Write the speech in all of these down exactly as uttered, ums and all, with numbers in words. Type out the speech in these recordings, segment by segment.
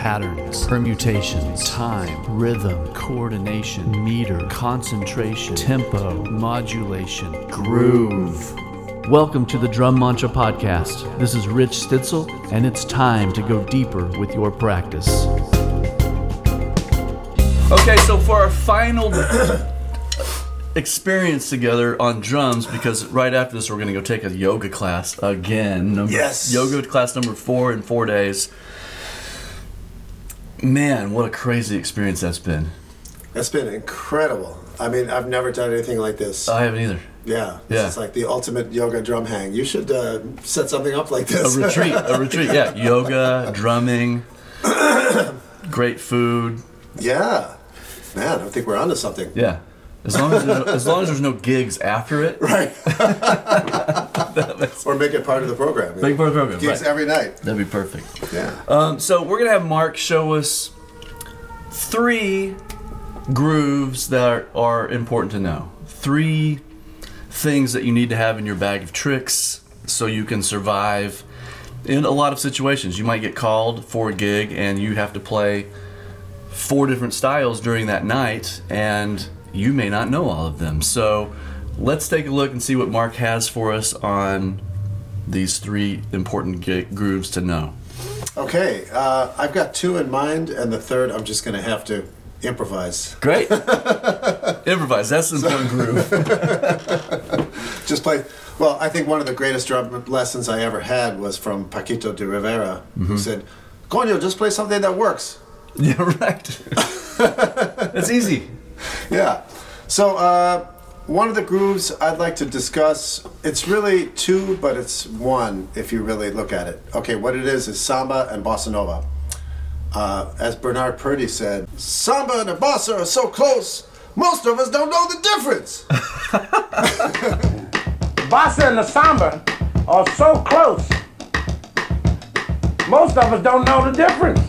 patterns, permutations, time, rhythm, coordination, meter, concentration, tempo, modulation, groove. Welcome to the Drum Mantra Podcast. This is Rich Stitzel, and it's time to go deeper with your practice. Okay, so for our final experience together on drums, because right after this we're going to go take a yoga class again. Number, yes! Yoga class number four in four days. Man, what a crazy experience that's been. That's been incredible. I mean, I've never done anything like this. I haven't either. Yeah, yeah. It's like the ultimate yoga drum hang. You should uh, set something up like this. A retreat, a retreat, yeah. Yoga, drumming, great food. Yeah. Man, I think we're onto something. Yeah. As long as, no, as long as there's no gigs after it. Right. Or make it part of the program. Make it part of the program, Gigs right. every night. That'd be perfect. Yeah. Um, so we're going to have Mark show us three grooves that are, are important to know. Three things that you need to have in your bag of tricks so you can survive in a lot of situations. You might get called for a gig and you have to play four different styles during that night, and you may not know all of them. So let's take a look and see what Mark has for us on these three important g- grooves to know. Okay, uh, I've got two in mind, and the third I'm just going to have to improvise. Great. Improvise, that's the important groove. Just play. Well, I think one of the greatest drum lessons I ever had was from Paquito de Rivera, mm-hmm. who said, "Coño, just play something that works." Yeah, right. That's easy. Yeah. So uh, one of the grooves I'd like to discuss, it's really two, but it's one if you really look at it. Okay, what it is is samba and bossa nova. Uh, as Bernard Purdie said, samba and a bossa are so close, most of us don't know the difference. Bossa and the samba are so close, most of us don't know the difference.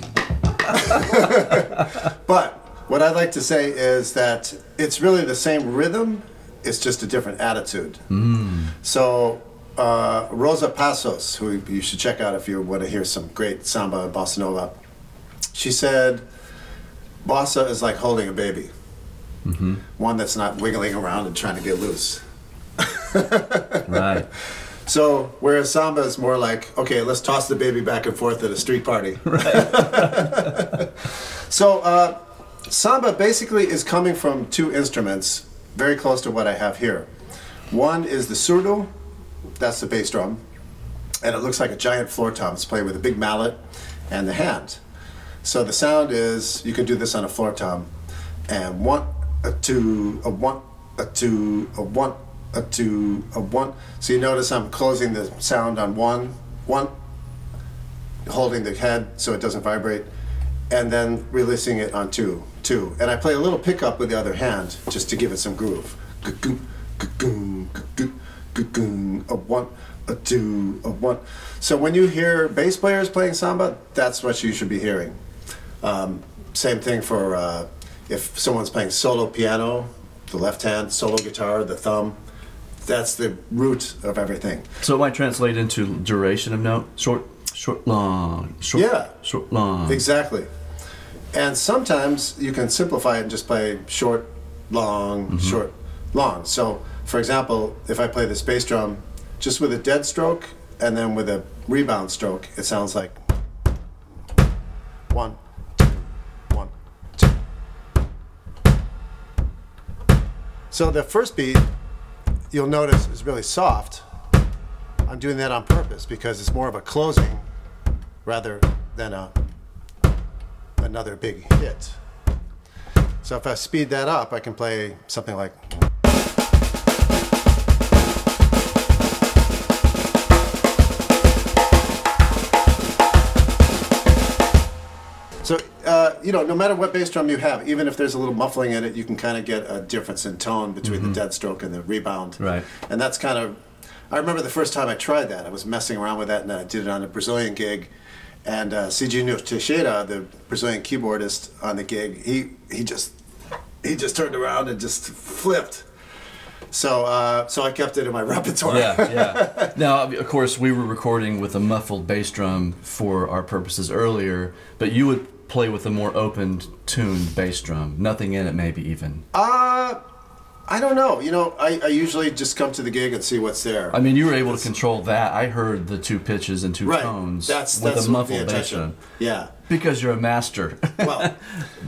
But what I'd like to say is that it's really the same rhythm, it's just a different attitude. Mm. So uh, Rosa Passos, who you should check out if you want to hear some great samba and bossa nova, she said, bossa is like holding a baby. Mm-hmm. One that's not wiggling around and trying to get loose. Right. So, whereas samba is more like, okay, let's toss the baby back and forth at a street party. Right. So, uh, samba basically is coming from two instruments, very close to what I have here. One is the surdo, that's the bass drum, and it looks like a giant floor tom. It's played with a big mallet and the hand. So the sound is, you can do this on a floor tom, and one, a two, a one, a two, a one, a two, a one. So you notice I'm closing the sound on one, one, holding the head so it doesn't vibrate, and then releasing it on two, two. And I play a little pickup with the other hand just to give it some groove. A one, a two, a one. So when you hear bass players playing samba, that's what you should be hearing. Um, same thing for uh, if someone's playing solo piano, the left hand, solo guitar, the thumb. That's the root of everything. So it might translate into duration of note, short, short, long, short, yeah, short, long. Exactly. And sometimes you can simplify it and just play short, long, mm-hmm. short, long. So, for example, if I play this bass drum just with a dead stroke and then with a rebound stroke, it sounds like one, two, one, two. So the first beat, you'll notice, is really soft. I'm doing that on purpose because it's more of a closing rather than a another big hit. So if I speed that up, I can play something like. So, uh, you know, no matter what bass drum you have, even if there's a little muffling in it, you can kind of get a difference in tone between mm-hmm. the dead stroke and the rebound. Right. And that's kind of, I remember the first time I tried that. I was messing around with that, and I did it on a Brazilian gig. And uh, C G New Teixeira, the Brazilian keyboardist on the gig, he he just he just turned around and just flipped. So uh, so I kept it in my repertoire. Yeah, yeah. Now, of course, we were recording with a muffled bass drum for our purposes earlier, but you would play with a more open tuned bass drum. Nothing in it, maybe even. Uh, I don't know. You know, I, I usually just come to the gig and see what's there. I mean, you were able that's, to control that. I heard the two pitches and two right. tones that's, with that's a muffled bass drum. Yeah. Because you're a master. Well,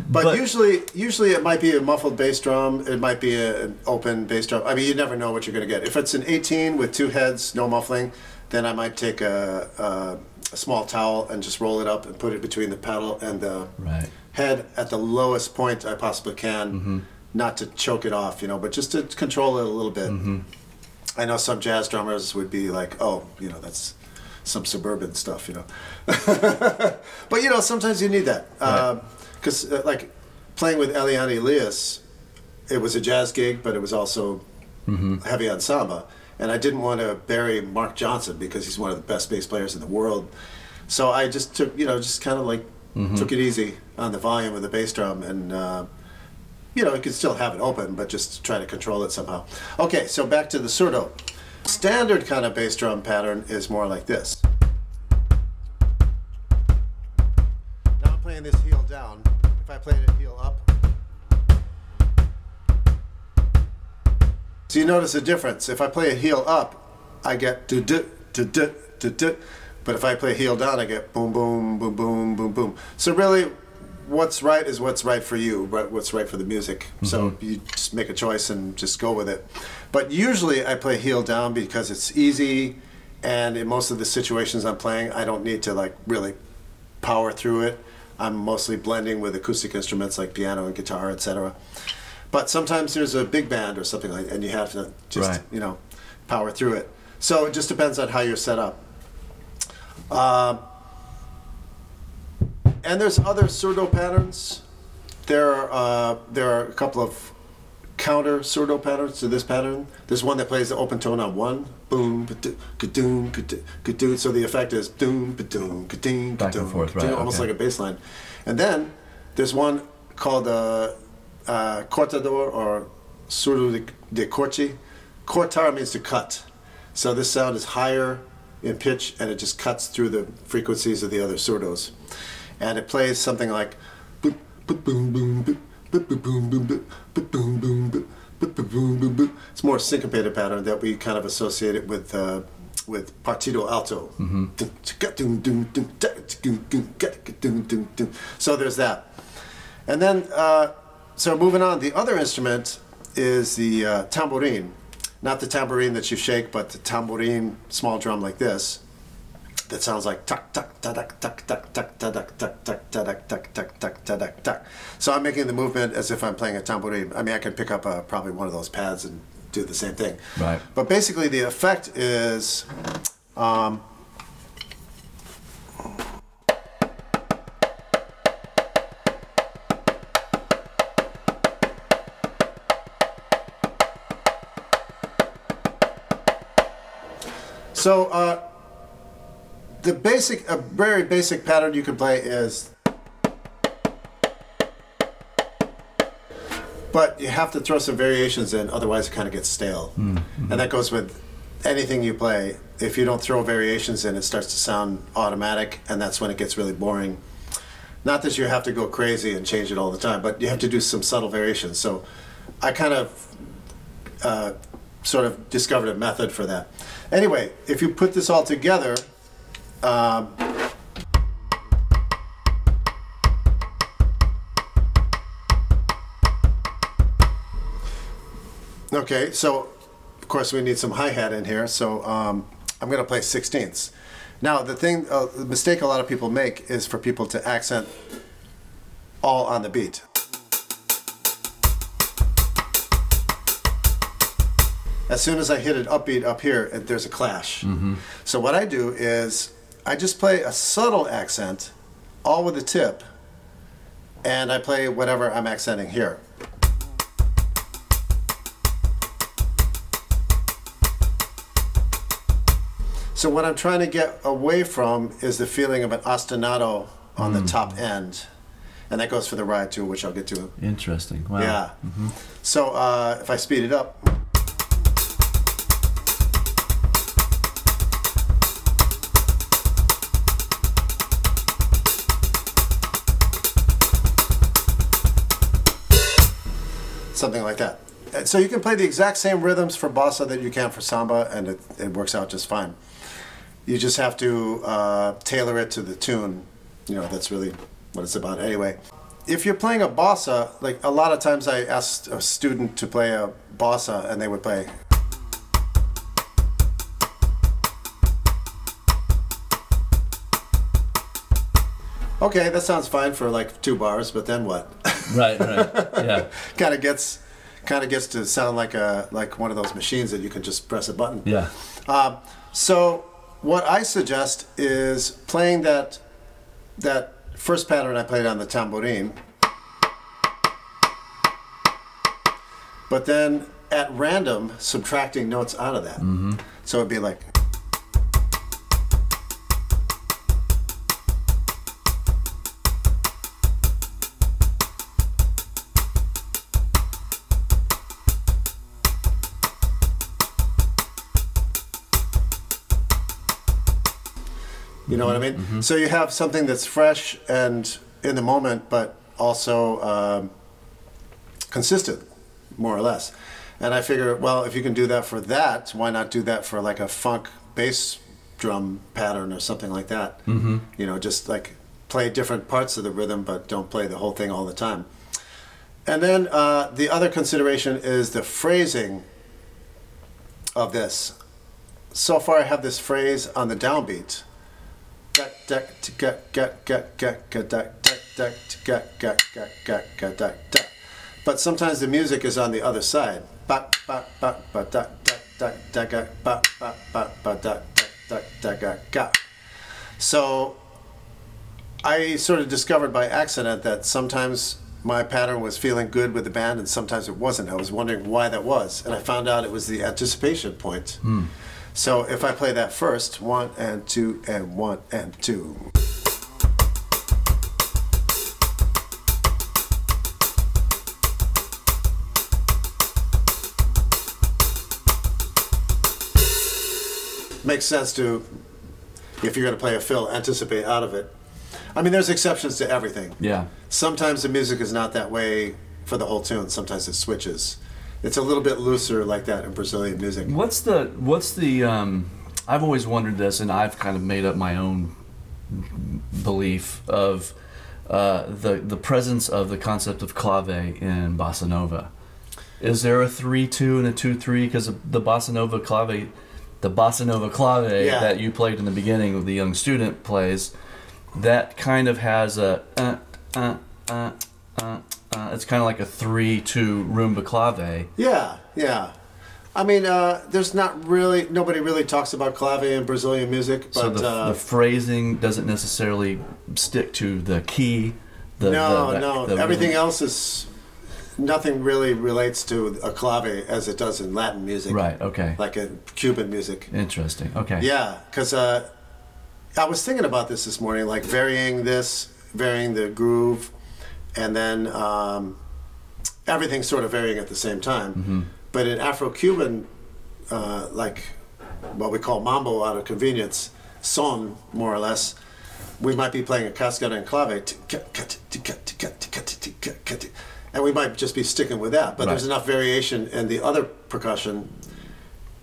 but, but usually, usually it might be a muffled bass drum. It might be a, an open bass drum. I mean, you never know what you're going to get. If it's an eighteen with two heads, no muffling, then I might take a, a, a small towel and just roll it up and put it between the pedal and the right. head at the lowest point I possibly can, mm-hmm. not to choke it off, you know, but just to control it a little bit. Mm-hmm. I know some jazz drummers would be like, oh, you know, that's some suburban stuff, you know. But, you know, sometimes you need that. Because, right. um, uh, like, playing with Eliane Elias, it was a jazz gig, but it was also mm-hmm. heavy on samba. And I didn't want to bury Mark Johnson because he's one of the best bass players in the world. So I just took, you know, just kind of, like, mm-hmm. took it easy on the volume of the bass drum. And, uh, you know, you could still have it open, but just try to control it somehow. Okay, so back to the surdo. Standard kind of bass drum pattern is more like this. Now I'm playing this heel down. If I played it heel up. So you notice the difference. If I play it heel up, I get do do do do do do. But if I play heel down, I get boom boom boom boom boom boom. So really, what's right is what's right for you, but what's right for the music. Mm-hmm. So you just make a choice and just go with it. But usually I play heel down because it's easy, and in most of the situations I'm playing, I don't need to like really power through it. I'm mostly blending with acoustic instruments like piano and guitar, et cetera. But sometimes there's a big band or something like that, and you have to just, right. you know, power through it. So it just depends on how you're set up. Uh, And there's other surdo patterns. There are uh, there are a couple of counter surdo patterns to this pattern. There's one that plays the open tone on one, boom, ka-doom, ka-doom. So the effect is doom, ba-doom, ka-ding, ka-doom, almost like a bass line. And then there's one called uh, uh, cortador or surdo de, de corte. Cortar means to cut. So this sound is higher in pitch, and it just cuts through the frequencies of the other surdos. And it plays something like boom boom boom boom boom boom boom boom boom boom boom. It's more syncopated pattern that we kind of associate it with uh, with partido alto. Mm-hmm. So there's that. And then uh, so moving on, the other instrument is the uh, tambourine, not the tambourine that you shake, but the tambourine small drum like this. That sounds like tuck tuck tuck tuck tuck tuck tuck tuck tuck tuck tuck tuck tuck tuck tuck tuck. So I'm making the movement as if I'm playing a tambourine. I mean, I can pick up probably one of those pads and do the same thing. Right. But basically, the effect is, um, so. Uh, The basic, a very basic pattern you can play is, but you have to throw some variations in, otherwise it kind of gets stale. Mm-hmm. And that goes with anything you play. If you don't throw variations in, it starts to sound automatic, and that's when it gets really boring. Not that you have to go crazy and change it all the time, but you have to do some subtle variations. So I kind of uh, sort of discovered a method for that. Anyway, if you put this all together, Um, okay, so of course we need some hi-hat in here, so um, I'm going to play sixteenths. Now the thing, uh, the mistake a lot of people make is for people to accent all on the beat. As soon as I hit an upbeat up here, there's a clash. Mm-hmm. So what I do is I just play a subtle accent, all with a tip, and I play whatever I'm accenting here. So what I'm trying to get away from is the feeling of an ostinato on mm. the top end, and that goes for the ride too, which I'll get to. Interesting. Wow. Yeah. Mm-hmm. So uh, if I speed it up. something like that. So you can play the exact same rhythms for bossa that you can for samba, and it, it works out just fine. You just have to uh, tailor it to the tune. You know, that's really what it's about anyway. If you're playing a bossa, like a lot of times I asked a student to play a bossa and they would play. Okay, that sounds fine for like two bars, but then what? Right, right, yeah. Kind of gets... kind of gets to sound like a like one of those machines that you can just press a button. Yeah. Um, so what I suggest is playing that that first pattern I played on the tambourine, but then at random subtracting notes out of that. Mm-hmm. So it'd be like. You know what I mean? Mm-hmm. So you have something that's fresh and in the moment, but also um, consistent, more or less. And I figure, well, if you can do that for that, why not do that for like a funk bass drum pattern or something like that? Mm-hmm. You know, just like play different parts of the rhythm, but don't play the whole thing all the time. And then uh, the other consideration is the phrasing of this. So far, I have this phrase on the downbeat. But sometimes the music is on the other side. So I sort of discovered by accident that sometimes my pattern was feeling good with the band and sometimes it wasn't. I was wondering why that was, and I found out it was the anticipation point. Mm. So if I play that first, one and two and one and two. Makes sense to, if you're going to play a fill, anticipate out of it. I mean, there's exceptions to everything. Yeah. Sometimes the music is not that way for the whole tune. Sometimes it switches. It's a little bit looser like that in Brazilian music. What's the, what's the, um, I've always wondered this, and I've kind of made up my own belief of uh, the, the presence of the concept of clave in bossa nova. Is there a three two and a two three? Because the bossa nova clave, the bossa nova clave yeah. that you played in the beginning, the young student plays, that kind of has a, uh, uh, uh, uh. Uh, it's kind of like a three two rumba clave. Yeah, yeah. I mean, uh, there's not really, nobody really talks about clave in Brazilian music. But, so the, uh, the phrasing doesn't necessarily stick to the key. The, no, the, the, no. The Everything rhythm. else is, nothing really relates to a clave as it does in Latin music. Right, okay. Like in Cuban music. Interesting, okay. Yeah, because uh, I was thinking about this this morning, like varying this, varying the groove. And then um, everything's sort of varying at the same time. Mm-hmm. But in Afro-Cuban, uh, like what we call mambo out of convenience, son, more or less, we might be playing a cascada and clave, and we might just be sticking with that. But right. there's enough variation in the other percussion.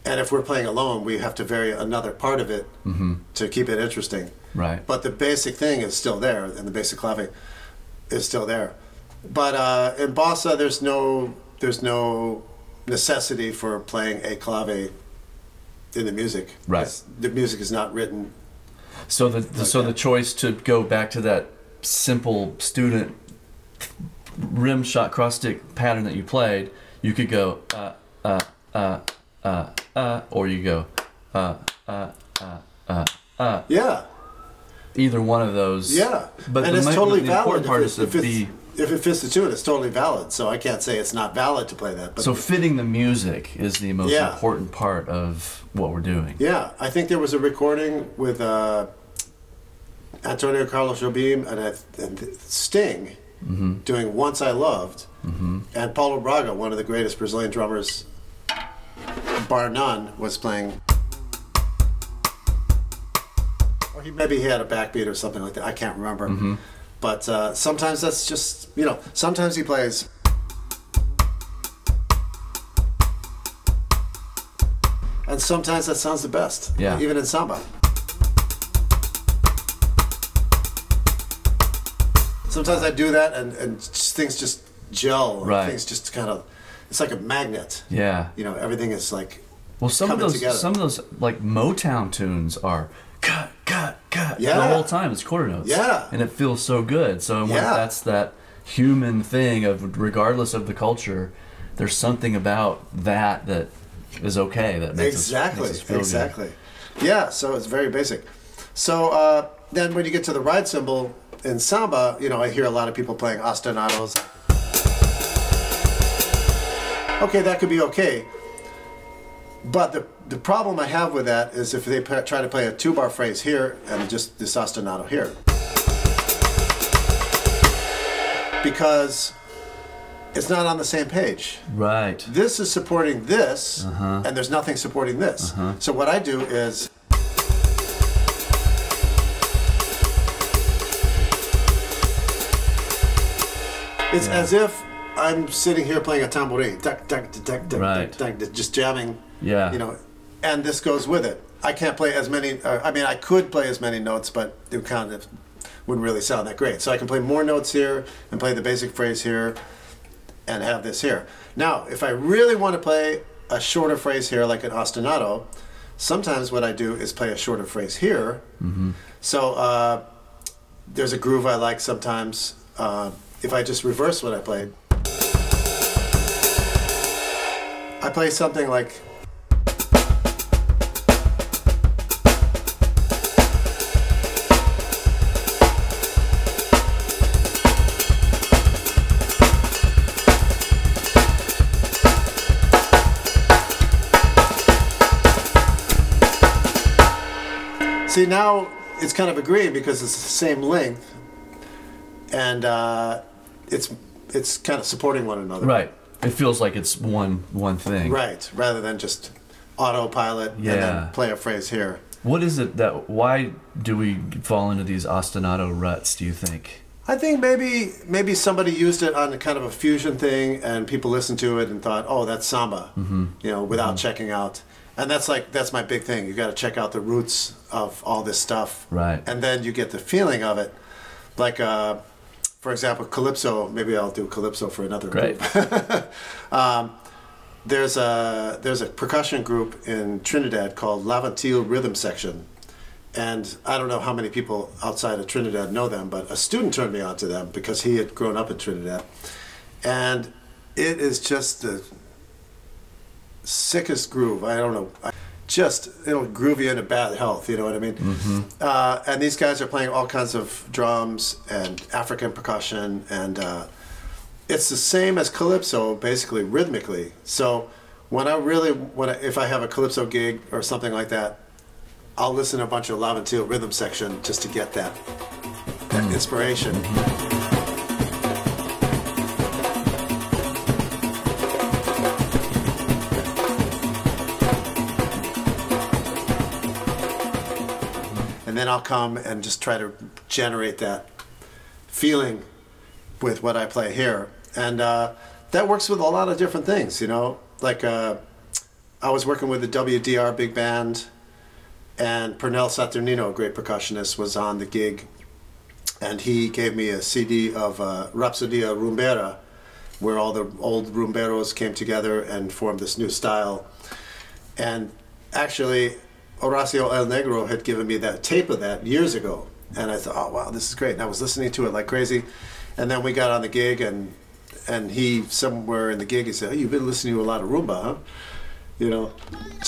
And if we're playing alone, we have to vary another part of it mm-hmm. to keep it interesting. Right. But the basic thing is still there, and the basic clave is still there. But uh, in bossa, there's no there's no necessity for playing a clave in the music. Right. The music is not written. So the, the like so that. the choice to go back to that simple student rim shot cross stick pattern that you played, you could go uh uh uh uh uh, or you go uh uh uh uh uh. Yeah. Either one of those. Yeah, but and the, it's my, totally the valid. Important part is if, the, if it fits the tune, it's totally valid. So I can't say it's not valid to play that. But so fitting the music is the most yeah. important part of what we're doing. Yeah, I think there was a recording with uh, Antonio Carlos Jobim and, I, and Sting mm-hmm. doing "Once I Loved," mm-hmm. and Paulo Braga, one of the greatest Brazilian drummers, bar none, was playing. He, maybe he had a backbeat or something like that. I can't remember. Mm-hmm. But uh, sometimes that's just, you know, sometimes he plays. and sometimes that sounds the best, yeah. even in samba. Sometimes I do that and, and things just gel. Right. Things just kind of, it's like a magnet. Yeah. You know, everything is like well, some of those, together. Some of those like Motown tunes are cut, cut, cut. Yeah. The whole time it's quarter notes. Yeah. And it feels so good. So yeah. that's that human thing of regardless of the culture, there's something about that that is okay. That makes exactly. Us, makes us feel exactly. Good. Yeah. So it's very basic. So uh, then when you get to the ride cymbal, in samba, you know, I hear a lot of people playing ostinatos. Okay, that could be okay. But the the problem I have with that is if they p- try to play a two-bar phrase here and just this ostinato here. Because it's not on the same page. Right. This is supporting this, uh-huh. and there's nothing supporting this. Uh-huh. So what I do is... It's yeah. as if I'm sitting here playing a tambourine, duck, duck, duck, duck, right. duck, duck, just jamming, yeah. you know, and this goes with it. I can't play as many, uh, I mean, I could play as many notes, but it kind of wouldn't really sound that great. So I can play more notes here and play the basic phrase here and have this here. Now, if I really want to play a shorter phrase here, like an ostinato, sometimes what I do is play a shorter phrase here. Mm-hmm. So uh, there's a groove I like sometimes. Uh, If I just reverse what I played, I play something like... See, now it's kind of agreeing because it's the same length, and... Uh, It's it's kind of supporting one another. Right. It feels like it's one one thing. Right. Rather than just autopilot yeah. and then play a phrase here. What is it that, why do we fall into these ostinato ruts, do you think? I think maybe maybe somebody used it on a kind of a fusion thing and people listened to it and thought, oh, that's samba, mm-hmm. you know, without mm-hmm. checking out. And that's like, that's my big thing. You got to check out the roots of all this stuff. Right. And then you get the feeling of it. Like a... For example, Calypso, maybe I'll do Calypso for another Great. group. um, there's a there's a percussion group in Trinidad called Laventille Rhythm Section. And I don't know how many people outside of Trinidad know them, but a student turned me on to them because he had grown up in Trinidad. And it is just the sickest groove. I don't know. I, just, it'll groove you into bad health, you know what I mean? Mm-hmm. Uh, and these guys are playing all kinds of drums and African percussion, and uh, it's the same as Calypso, basically, rhythmically. So when I really, when I, if I have a Calypso gig or something like that, I'll listen to a bunch of Laventille Rhythm Section just to get that, that mm. inspiration. Mm-hmm. Then I'll come and just try to generate that feeling with what I play here, and uh, that works with a lot of different things, you know. Like uh, I was working with the W D R Big Band, and Pernell Saturnino, a great percussionist, was on the gig, and he gave me a C D of uh, Rapsodia Rumbera, where all the old rumberos came together and formed this new style, and actually. Horacio El Negro had given me that tape of that years ago, and I thought, oh wow, this is great, and I was listening to it like crazy, and then we got on the gig, and and he, somewhere in the gig, he said, oh, you've been listening to a lot of rumba, huh? You know,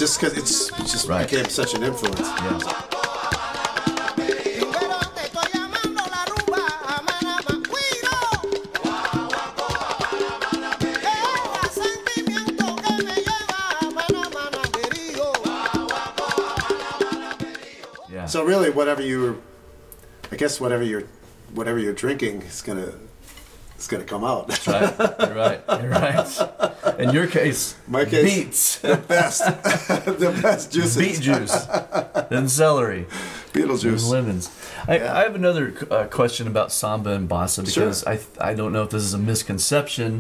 just because it's just right. became such an influence. Yeah. So really, whatever you're, I guess whatever you're, whatever you're drinking is gonna, it's gonna come out. That's right. You're right. You're right. In your case, my case, beets, the best, the best juices. Beet juice, then celery, beetle juice, and lemons. I, yeah. I have another uh, question about samba and bossa because sure. I I don't know if this is a misconception,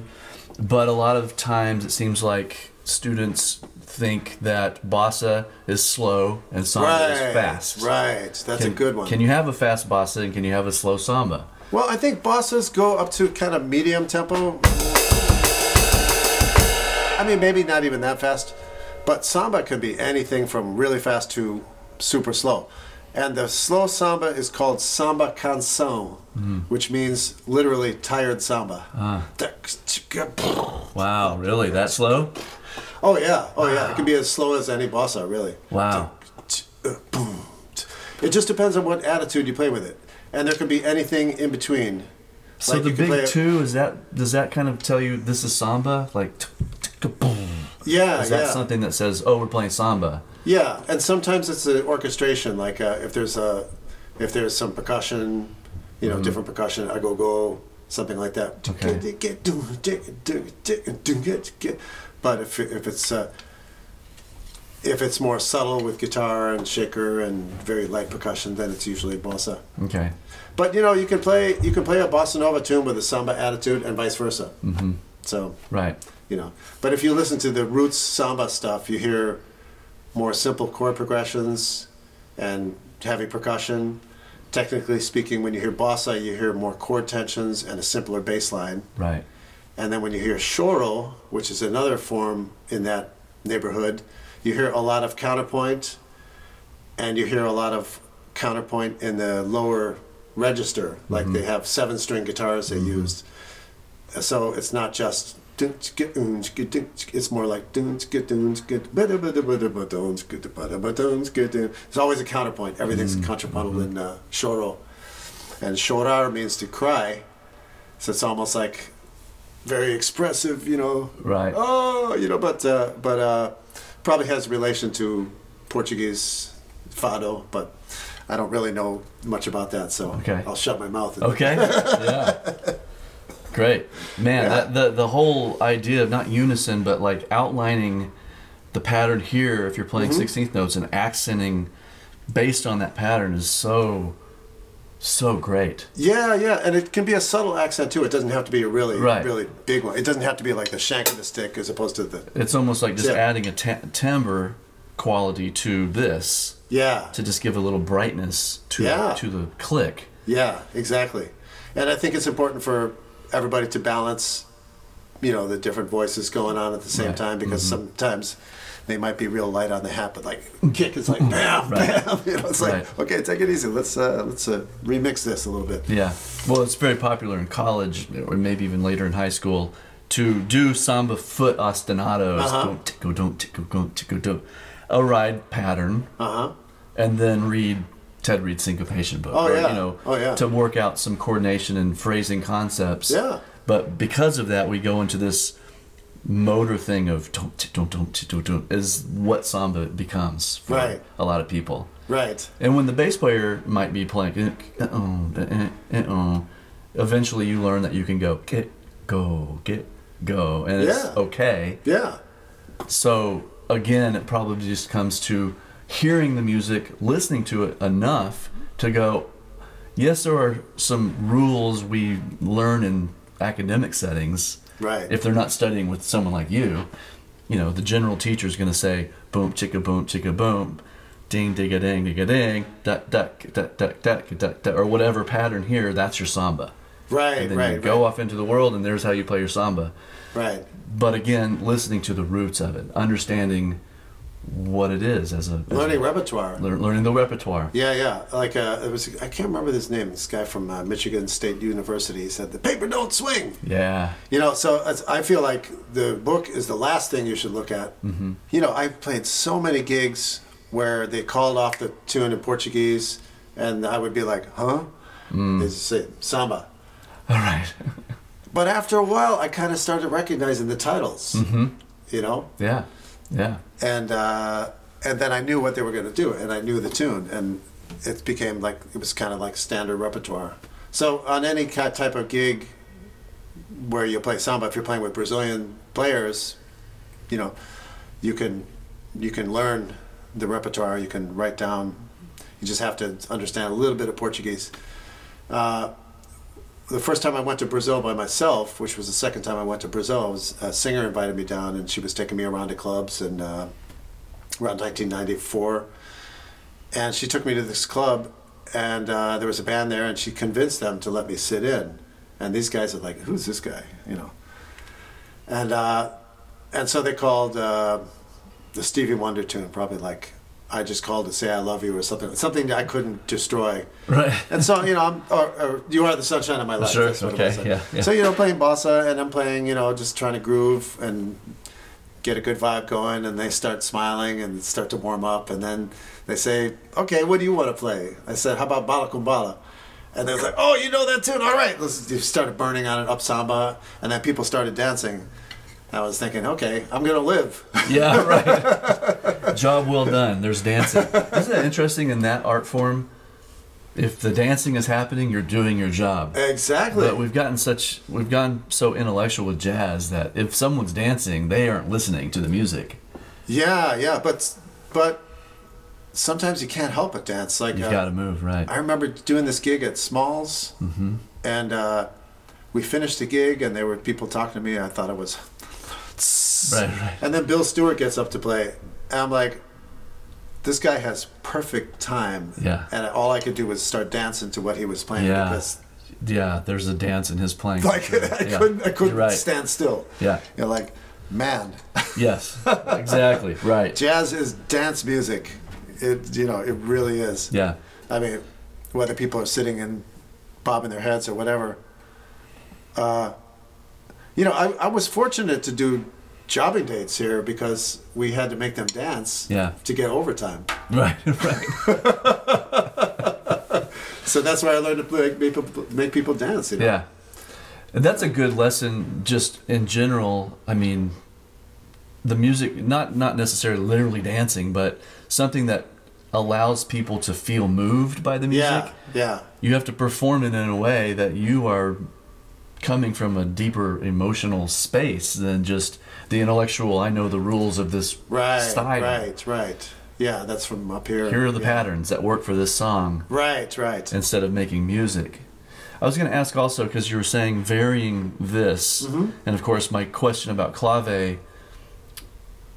but a lot of times it seems like students think that bossa is slow and samba right, is fast. Right, that's can, a good one. Can you have a fast bossa and can you have a slow samba? Well, I think bossas go up to kind of medium tempo. I mean, maybe not even that fast, but samba can be anything from really fast to super slow. And the slow samba is called samba canção, mm. which means literally tired samba. Ah. Wow, really? That slow? Oh, yeah. Oh, wow. Yeah. It can be as slow as any bossa, really. Wow. It just depends on what attitude you play with it. And there can be anything in between. So like the big two, is that does that kind of tell you this is samba? Like, yeah, is that something that says, oh, we're playing samba? Yeah, and sometimes it's the orchestration. Like uh, if there's a, if there's some percussion, you know, mm-hmm. different percussion, agogo, something like that. Okay. But if if it's uh, if it's more subtle with guitar and shaker and very light percussion, then it's usually bossa. Okay. But you know, you can play you can play a bossa nova tune with a samba attitude and vice versa. Mm-hmm. So right. You know, but if you listen to the roots samba stuff, you hear more simple chord progressions and heavy percussion. Technically speaking, when you hear bossa, you hear more chord tensions and a simpler bass line. Right. And then when you hear choro, which is another form in that neighborhood, you hear a lot of counterpoint, and you hear a lot of counterpoint in the lower register. Like mm-hmm. they have seven string guitars they mm-hmm. used. So it's not just... It's more like it's always a counterpoint. Everything's mm-hmm. contrapuntal mm-hmm. in uh, choro, and chorar means to cry, so it's almost like very expressive, you know. Right. Oh, you know, but uh, but uh, probably has relation to Portuguese fado, but I don't really know much about that, so okay. I'll shut my mouth. And okay. Yeah. Great. Man, yeah. that, the the whole idea of not unison, but like outlining the pattern here, if you're playing mm-hmm. sixteenth notes and accenting based on that pattern is so, so great. Yeah, yeah. And it can be a subtle accent too. It doesn't have to be a really, right. really big one. It doesn't have to be like the shank of the stick as opposed to the... It's almost like just yeah. adding a t- timbre quality to this. Yeah. To just give a little brightness to yeah. to the click. Yeah, exactly. And I think it's important for... everybody to balance, you know, the different voices going on at the same right. time, because mm-hmm. sometimes they might be real light on the hat, but like kick is like bam, right. bam. You know, it's like right. okay, take it easy. Let's uh, let's uh, remix this a little bit. Yeah. Well, it's very popular in college, or maybe even later in high school, to do samba foot ostinatos, uh-huh. don't tickle, don't tickle, don't tickle, don't, a ride pattern, uh-huh. and then read Ted Reed's syncopation book, oh, or, yeah. you know, oh, yeah. to work out some coordination and phrasing concepts. Yeah. But because of that, we go into this motor thing of don't, don't, don't, don't, don't, is what samba becomes for right. a lot of people. Right. And when the bass player might be playing, eventually you learn that you can go, get, go, get, go, and it's yeah. okay. Yeah. So again, it probably just comes to hearing the music, listening to it enough to go, yes, there are some rules we learn in academic settings. Right. If they're not studying with someone like you, you know, the general teacher is going to say, boom, chicka, boom, chicka, boom, ding, digga, ding, digga, ding, duck, duck, duck, duck, duck, duck, duck, or whatever pattern here, that's your samba. Right, and then right, you go right. off into the world, and there's how you play your samba. Right. But again, listening to the roots of it, understanding what it is as a as learning a, repertoire, lear, learning the repertoire. Yeah, yeah. Like uh, it was, I can't remember his name. This guy from uh, Michigan State University said the paper don't swing. Yeah. You know, so it's, I feel like the book is the last thing you should look at. Mm-hmm. You know, I've played so many gigs where they called off the tune in Portuguese, and I would be like, huh? Mm. They just say samba. All right. But after a while, I kind of started recognizing the titles. Mm-hmm. You know. Yeah. Yeah. And uh, and then I knew what they were going to do, and I knew the tune, and it became like, it was kind of like standard repertoire. So on any type of gig where you play samba, if you're playing with Brazilian players, you know, you can you can learn the repertoire, you can write down, you just have to understand a little bit of Portuguese. Uh, the first time I went to Brazil by myself, which was the second time I went to Brazil, I was, a singer invited me down, and she was taking me around to clubs, and uh, around nineteen ninety-four, and she took me to this club, and uh, there was a band there, and she convinced them to let me sit in, and these guys are like, who's this guy, you know? And uh, and so they called uh, the Stevie Wonder tune, probably like, I just called to say I love you or something, something that I couldn't destroy. Right. And so, you know, I'm, or, or you are the sunshine of my life. Sure, okay, yeah, yeah. So, you know, playing bossa, and I'm playing, you know, just trying to groove and get a good vibe going, and they start smiling and start to warm up, and then they say, okay, what do you want to play? I said, how about Bala Kumbala? And they was like, oh, you know that tune, all right. Let's, you started burning on it, up samba, and then people started dancing. I was thinking, okay, I'm going to live. Yeah, right. Job well done. There's dancing. Isn't it interesting in that art form? If the dancing is happening, you're doing your job. Exactly. But we've gotten such, we've gotten so intellectual with jazz that if someone's dancing, they aren't listening to the music. Yeah, yeah, but but sometimes you can't help but dance. Like you've uh, got to move, right? I remember doing this gig at Smalls, mm-hmm. and uh, we finished the gig, and there were people talking to me. I thought it was. Right, right. And then Bill Stewart gets up to play, and I'm like, this guy has perfect time. Yeah. And all I could do was start dancing to what he was playing. Yeah. Because yeah, there's a dance in his playing. Like sure. I yeah. couldn't, I couldn't right. stand still. Yeah. You're like, man. Yes. Exactly. Right. Jazz is dance music. It, you know, it really is. Yeah. I mean, whether people are sitting and bobbing their heads or whatever. Uh, you know, I, I was fortunate to do jobbing dates here because we had to make them dance yeah. to get overtime. Right, right. So that's why I learned to make people, make people dance. You know? Yeah. And that's a good lesson just in general. I mean, the music, not, not necessarily literally dancing, but something that allows people to feel moved by the music. Yeah, yeah. You have to perform it in a way that you are coming from a deeper emotional space than just the intellectual, I know the rules of this right, style. Right, right, right. Yeah, that's from up here. Here are the yeah. patterns that work for this song. Right, right. Instead of making music. I was going to ask also, because you were saying varying this, mm-hmm. and of course my question about clave,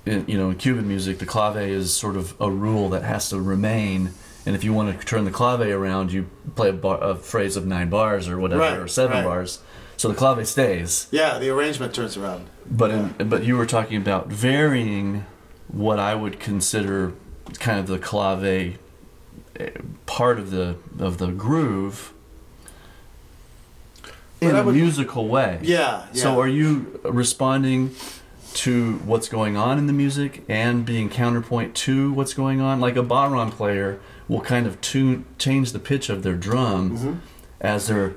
in, you know, in Cuban music, the clave is sort of a rule that has to remain. And if you want to turn the clave around, you play a, bar, a phrase of nine bars or whatever, right, or seven right. bars. So the clave stays. Yeah, the arrangement turns around. But yeah. in, but you were talking about varying what I would consider kind of the clave part of the of the groove but in I a would, musical way. Yeah, yeah. So are you responding to what's going on in the music and being counterpoint to what's going on? Like a baron player will kind of tune, change the pitch of their drum mm-hmm. as they're...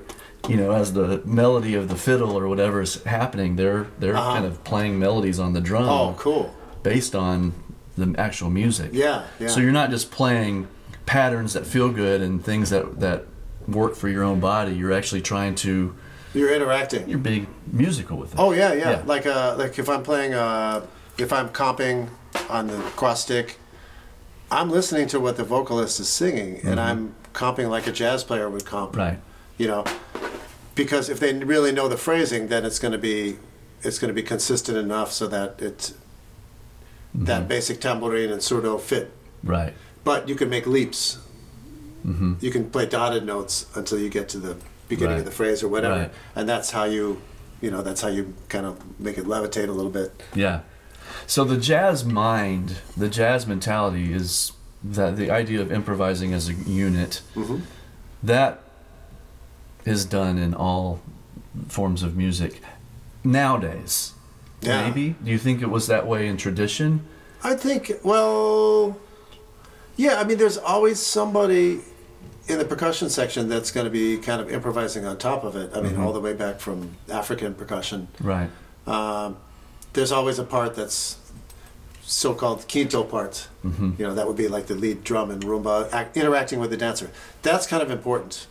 You know, as the melody of the fiddle or whatever is happening, they're they're uh-huh. kind of playing melodies on the drum. Oh, cool! Based on the actual music. Yeah, yeah. So you're not just playing patterns that feel good and things that that work for your own body. You're actually trying to. You're interacting. You're being musical with it. Oh yeah, yeah. yeah. Like uh, like if I'm playing uh, if I'm comping on the cross stick, I'm listening to what the vocalist is singing, mm-hmm. and I'm comping like a jazz player would comp. Right. You know. Because if they really know the phrasing, then it's going to be, it's going to be consistent enough so that it's mm-hmm. that basic tambourine and surdo fit. Right. But you can make leaps. Mm-hmm. You can play dotted notes until you get to the beginning right. of the phrase or whatever, right. and that's how you, you know, that's how you kind of make it levitate a little bit. Yeah. So the jazz mind, the jazz mentality is that the idea of improvising as a unit. Mm-hmm. That. Is done in all forms of music nowadays. Yeah. Maybe? Do you think it was that way in tradition? I think, well, yeah, I mean, there's always somebody in the percussion section that's going to be kind of improvising on top of it. I mean, mm-hmm. all the way back from African percussion. Right. Um, there's always a part that's so-called quinto part. Mm-hmm. You know, that would be like the lead drum and rumba, act, interacting with the dancer. That's kind of important.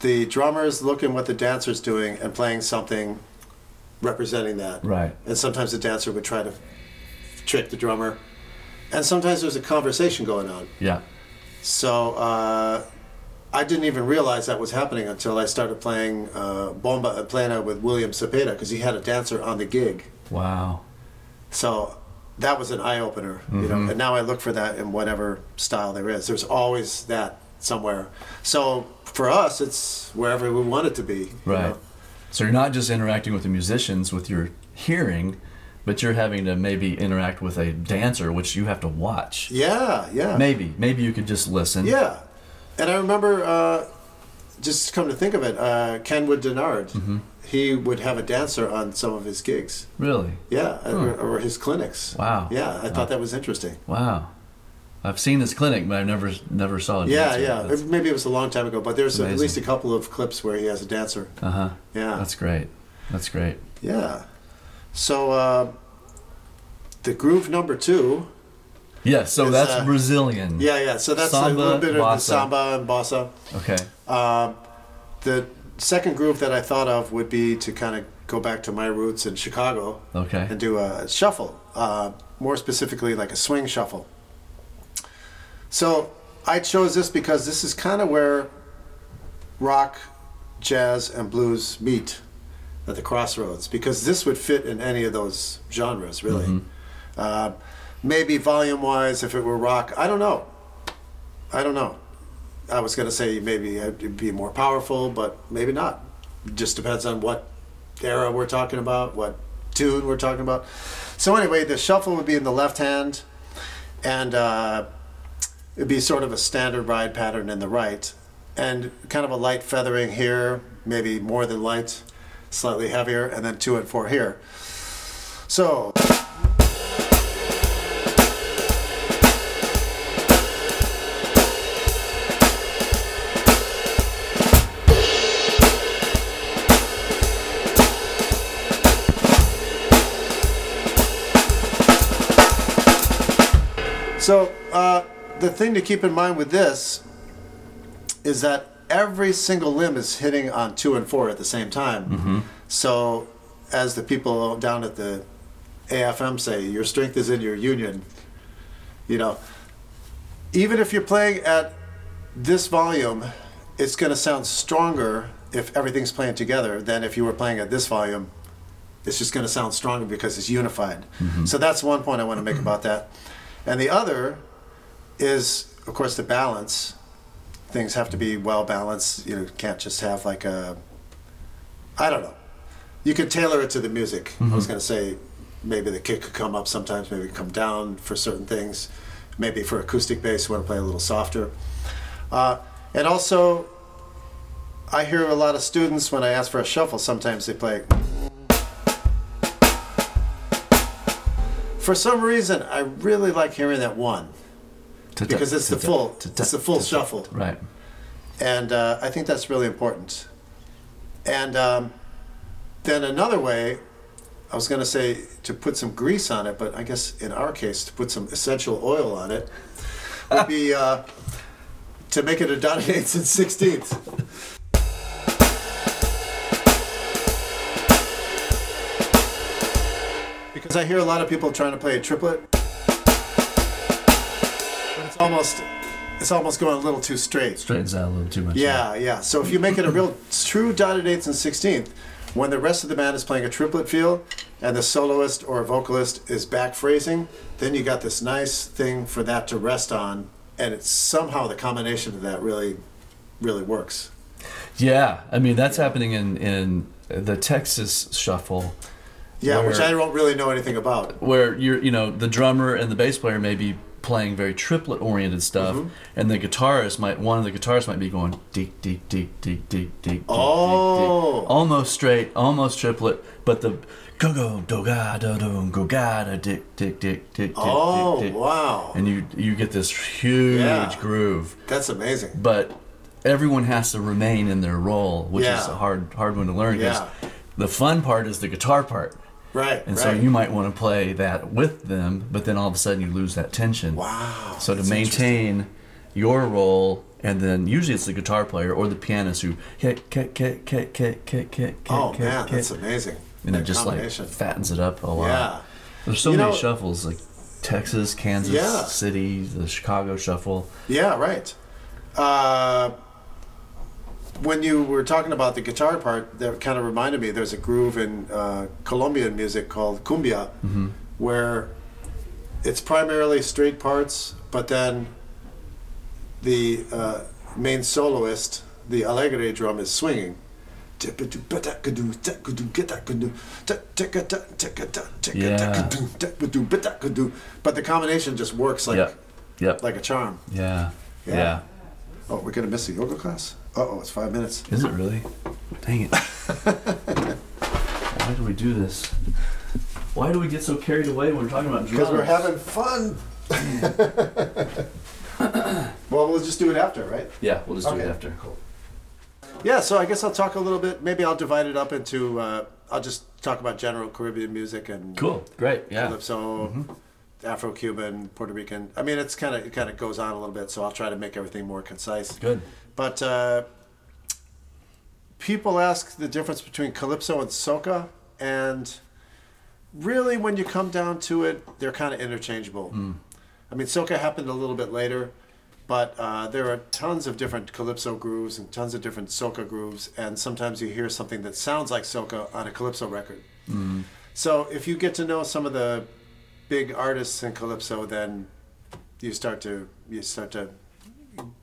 The drummer's looking what the dancer's doing and playing something representing that. Right. And sometimes the dancer would try to trick the drummer. And sometimes there's a conversation going on. Yeah. So uh, I didn't even realize that was happening until I started playing uh, Bomba and Plena with William Cepeda, because he had a dancer on the gig. Wow. So that was an eye-opener, mm-hmm. you know, and now I look for that in whatever style there is. There's always that somewhere. So for us, it's wherever we want it to be. Right. You know? So you're not just interacting with the musicians with your hearing, but you're having to maybe interact with a dancer, which you have to watch. Yeah, yeah. Maybe. Maybe you could just listen. Yeah. And I remember, uh, just come to think of it, uh, Kenwood Dennard, mm-hmm. he would have a dancer on some of his gigs. Really? Yeah, hmm. or, or his clinics. Wow. Yeah, I wow. thought that was interesting. Wow. I've seen this clinic, but I never never saw a dancer. Yeah, yeah. That's... Maybe it was a long time ago, but there's a, at least a couple of clips where he has a dancer. Uh-huh. Yeah. That's great. That's great. Yeah. So, uh, the groove number two... Yeah, so it's, that's uh, Brazilian. Yeah, yeah. So that's samba, a little bit of bossa. the samba and bossa. Okay. Uh, the second groove that I thought of would be to kind of go back to my roots in Chicago. Okay. And do a shuffle, uh, more specifically like a swing shuffle. So I chose this because this is kind of where rock, jazz, and blues meet at the crossroads, because this would fit in any of those genres, really. Mm-hmm. Uh, Maybe volume-wise, if it were rock, I don't know. I don't know. I was going to say maybe it'd be more powerful, but maybe not. It just depends on what era we're talking about, what tune we're talking about. So anyway, the shuffle would be in the left hand, and uh, it'd be sort of a standard ride pattern in the right, and kind of a light feathering here, maybe more than light, slightly heavier, and then two and four here. So... So uh, the thing to keep in mind with this is that every single limb is hitting on two and four at the same time. Mm-hmm. So as the people down at the A F M say, your strength is in your union. You know, even if you're playing at this volume, it's going to sound stronger if everything's playing together than if you were playing at this volume. It's just going to sound stronger because it's unified. Mm-hmm. So that's one point I want to make about that. And the other is, of course, the balance. Things have to be well balanced. You know, can't just have like a, I don't know. You can tailor it to the music. Mm-hmm. I was going to say maybe the kick could come up sometimes, maybe come down for certain things. Maybe for acoustic bass, you want to play a little softer. Uh, and also, I hear a lot of students, when I ask for a shuffle, sometimes they play... For some reason, I really like hearing that one, because it's the full, it's the full shuffle. Right. And uh, I think that's really important. And um, then another way, I was going to say to put some grease on it, but I guess in our case, to put some essential oil on it, would be uh, to make it a dotted eighth and sixteenth. Because I hear a lot of people trying to play a triplet, but it's almost it's almost going a little too straight. Straightens out a little too much. Yeah, yeah. So if you make it a real true dotted eighth and sixteenth, when the rest of the band is playing a triplet feel and the soloist or vocalist is back phrasing, then you got this nice thing for that to rest on, and it's somehow the combination of that really, really works. Yeah, I mean that's happening in in the Texas shuffle. Yeah, where, which I don't really know anything about. Where you're, you know, the drummer and the bass player may be playing very triplet-oriented stuff, mm-hmm. and the guitarist might, one of the guitarists might be going deek deek deek deek deek deek. Oh, deek, deek. Almost straight, almost triplet, but the go go do ga do do go ga da dick dick dick dick. Oh, dick, dick. Wow! And you you get this huge yeah. groove. That's amazing. But everyone has to remain in their role, which yeah. is a hard hard one to learn. Yeah. The fun part is the guitar part. Right, and right. So you might want to play that with them, but then all of a sudden you lose that tension. Wow. So to maintain your role, and then usually it's the guitar player or the pianist who kick, kick, kick, kick, kick, kick, kick, oh, kick, man, kick. That's amazing. And that it just like fattens it up a lot. Yeah. There's so you many know, shuffles, like Texas, Kansas yeah. City, the Chicago shuffle. Yeah, right. Uh, when you were talking about the guitar part, that kind of reminded me, there's a groove in uh, Colombian music called cumbia, mm-hmm. where it's primarily straight parts, but then the uh, main soloist, the alegre drum, is swinging. Yeah. But the combination just works like yep. Yep. like a charm. Yeah. Yeah. yeah. Oh, we're going to miss the yoga class? Uh-oh, it's five minutes. Is it really? Dang it. Why do we do this? Why do we get so carried away when we're talking about drums? Because we're having fun. Well, we'll just do it after, right? Yeah, we'll just okay. do it after. Cool. Yeah, so I guess I'll talk a little bit. Maybe I'll divide it up into, uh, I'll just talk about general Caribbean music and... Cool, great, yeah. Calypso, mm-hmm. Afro-Cuban, Puerto Rican. I mean, it's kind of it kind of goes on a little bit, so I'll try to make everything more concise. Good. But uh, people ask the difference between Calypso and Soca, and really when you come down to it, they're kind of interchangeable. Mm. I mean, Soca happened a little bit later. But uh, there are tons of different Calypso grooves and tons of different Soca grooves, and sometimes you hear something that sounds like Soca on a Calypso record. Mm-hmm. So if you get to know some of the big artists in Calypso, then you start to you start to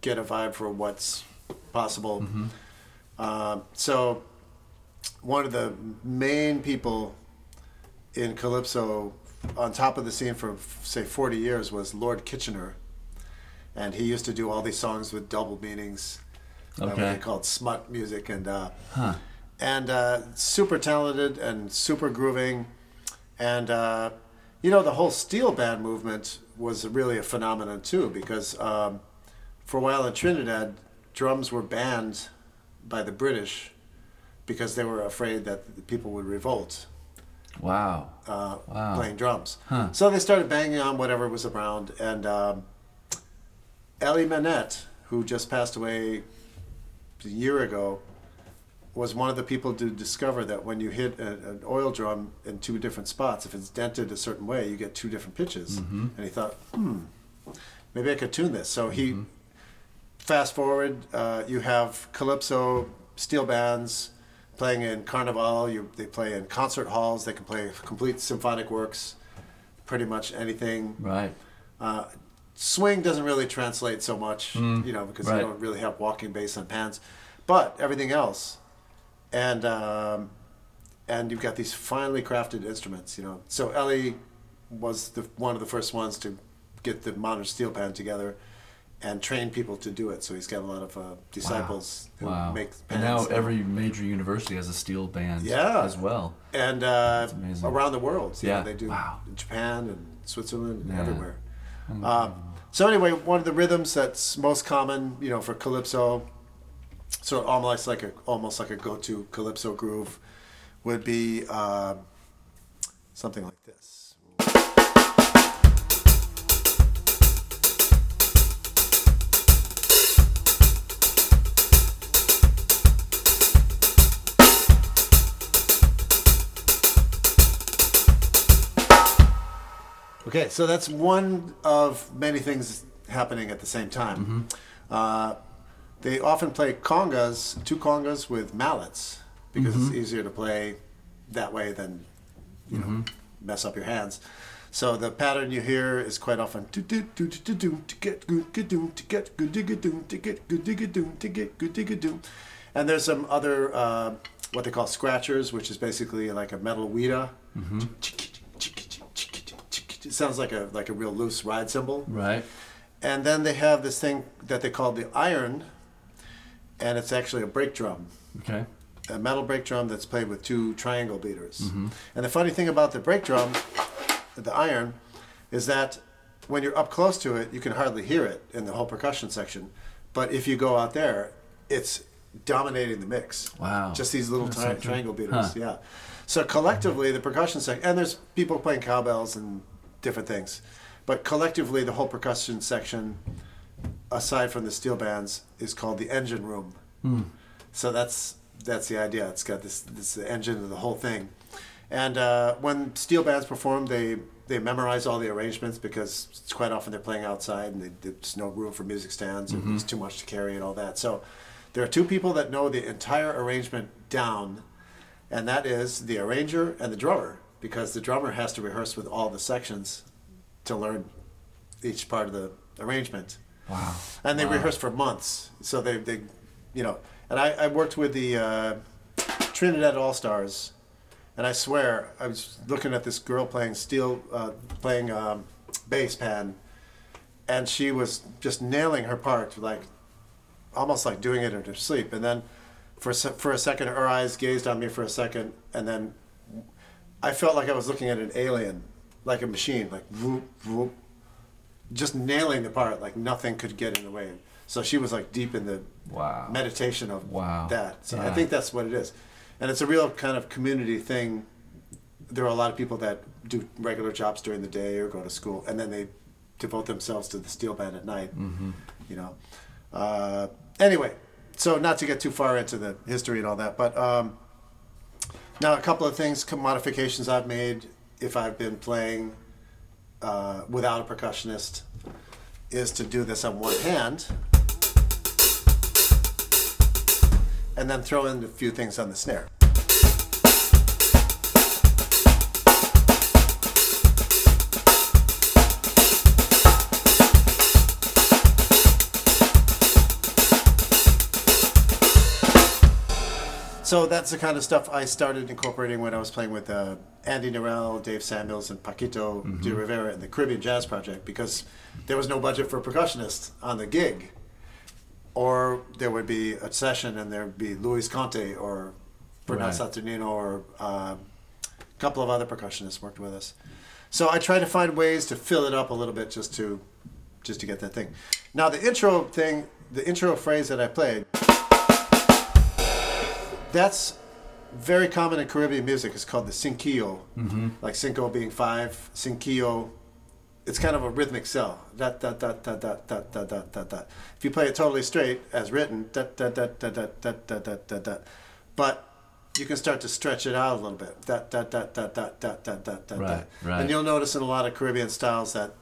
get a vibe for what's possible. Mm-hmm. Uh, so one of the main people in Calypso on top of the scene for, say, forty years was Lord Kitchener. And he used to do all these songs with double meanings, okay. uh, what they called smut music, and uh, huh. and uh, super talented and super grooving, and uh, you know the whole steel band movement was really a phenomenon too, because um, for a while in Trinidad, drums were banned by the British because they were afraid that the people would revolt. Wow. Uh, wow. Playing drums, huh. So they started banging on whatever was around, and. Um, Ellie Manette, who just passed away a year ago, was one of the people to discover that when you hit a, an oil drum in two different spots, if it's dented a certain way, you get two different pitches. Mm-hmm. And he thought, hmm, maybe I could tune this. So he, mm-hmm. fast forward, uh, you have Calypso steel bands playing in Carnival, you, they play in concert halls, they can play complete symphonic works, pretty much anything. Right. Uh, Swing doesn't really translate so much, mm, you know, because right. you don't really have walking bass and pans, but everything else, and um, and you've got these finely crafted instruments, you know. So Ellie was the, one of the first ones to get the modern steel pan together and train people to do it. So he's got a lot of uh, disciples wow. who wow. make pans. And now every major university has a steel band yeah. as well. And uh, around the world, you yeah, know, they do wow. in Japan and Switzerland and yeah. everywhere. Mm-hmm. Uh, So anyway, one of the rhythms that's most common, you know, for Calypso, so almost like a almost like a go-to Calypso groove, would be uh, something like this. Okay, so that's one of many things happening at the same time. Mm-hmm. Uh, they often play congas, two congas with mallets, because mm-hmm. it's easier to play that way than, you know, mm-hmm. mess up your hands. So the pattern you hear is quite often do do do do do to get good good do to get good dig do to get good dig do to get good dig do, and there's some other uh, what they call scratchers, which is basically like a metal wheater. Mm-hmm. It sounds like a like a real loose ride cymbal. Right. And then they have this thing that they call the iron, and it's actually a brake drum. Okay. A metal brake drum that's played with two triangle beaters. Mm-hmm. And the funny thing about the brake drum, the iron, is that when you're up close to it, you can hardly hear it in the whole percussion section. But if you go out there, it's dominating the mix. Wow. Just these little tri- triangle beaters. Huh. Yeah. So collectively, the percussion section, and there's people playing cowbells and different things, but collectively the whole percussion section, aside from the steel bands, is called the engine room. Mm. So that's that's the idea. It's got this this engine of the whole thing, and uh, when steel bands perform, they they memorize all the arrangements because it's quite often they're playing outside and they, there's no room for music stands, mm-hmm. and it's too much to carry and all that. So There are two people that know the entire arrangement down, and that is the arranger and the drummer, because the drummer has to rehearse with all the sections to learn each part of the arrangement. Wow. And they wow. rehearse for months. So they, they you know, and I, I worked with the uh, Trinidad All-Stars, and I swear, I was looking at this girl playing steel, uh, playing um, bass pan, and she was just nailing her part, like almost like doing it in her sleep. And then for, for a second, her eyes gazed on me for a second, and then I felt like I was looking at an alien, like a machine, like whoop, whoop, just nailing the part, like nothing could get in the way. So she was like deep in the wow. meditation of wow. that. So yeah. I think that's what it is. And it's a real kind of community thing. There are a lot of people that do regular jobs during the day or go to school, and then they devote themselves to the steel band at night, mm-hmm. you know. Uh, anyway, so not to get too far into the history and all that, but um, now a couple of things, modifications I've made if I've been playing uh, without a percussionist is to do this on one hand and then throw in a few things on the snare. So that's the kind of stuff I started incorporating when I was playing with uh, Andy Narell, Dave Samuels, and Paquito mm-hmm. de Rivera in the Caribbean Jazz Project, because there was no budget for a percussionist on the gig. Or there would be a session and there would be Luis Conte or Pernell Saturnino or uh, a couple of other percussionists worked with us. So I tried to find ways to fill it up a little bit just to, just to get that thing. Now the intro thing, the intro phrase that I played, that's very common in Caribbean music. It's called the cinquillo, mm-hmm. like cinco being five, cinquillo. It's kind of a rhythmic cell. Dot, dot, dot, dot, dot, dot, dot, dot, dot. If you play it totally straight as written, dot, dot, dot, dot, dot, dot, dot, dot, dot. But you can start to stretch it out a little bit. Dot, dot, dot, dot, dot, dot, dot, dot, dot. And you'll notice in a lot of Caribbean styles that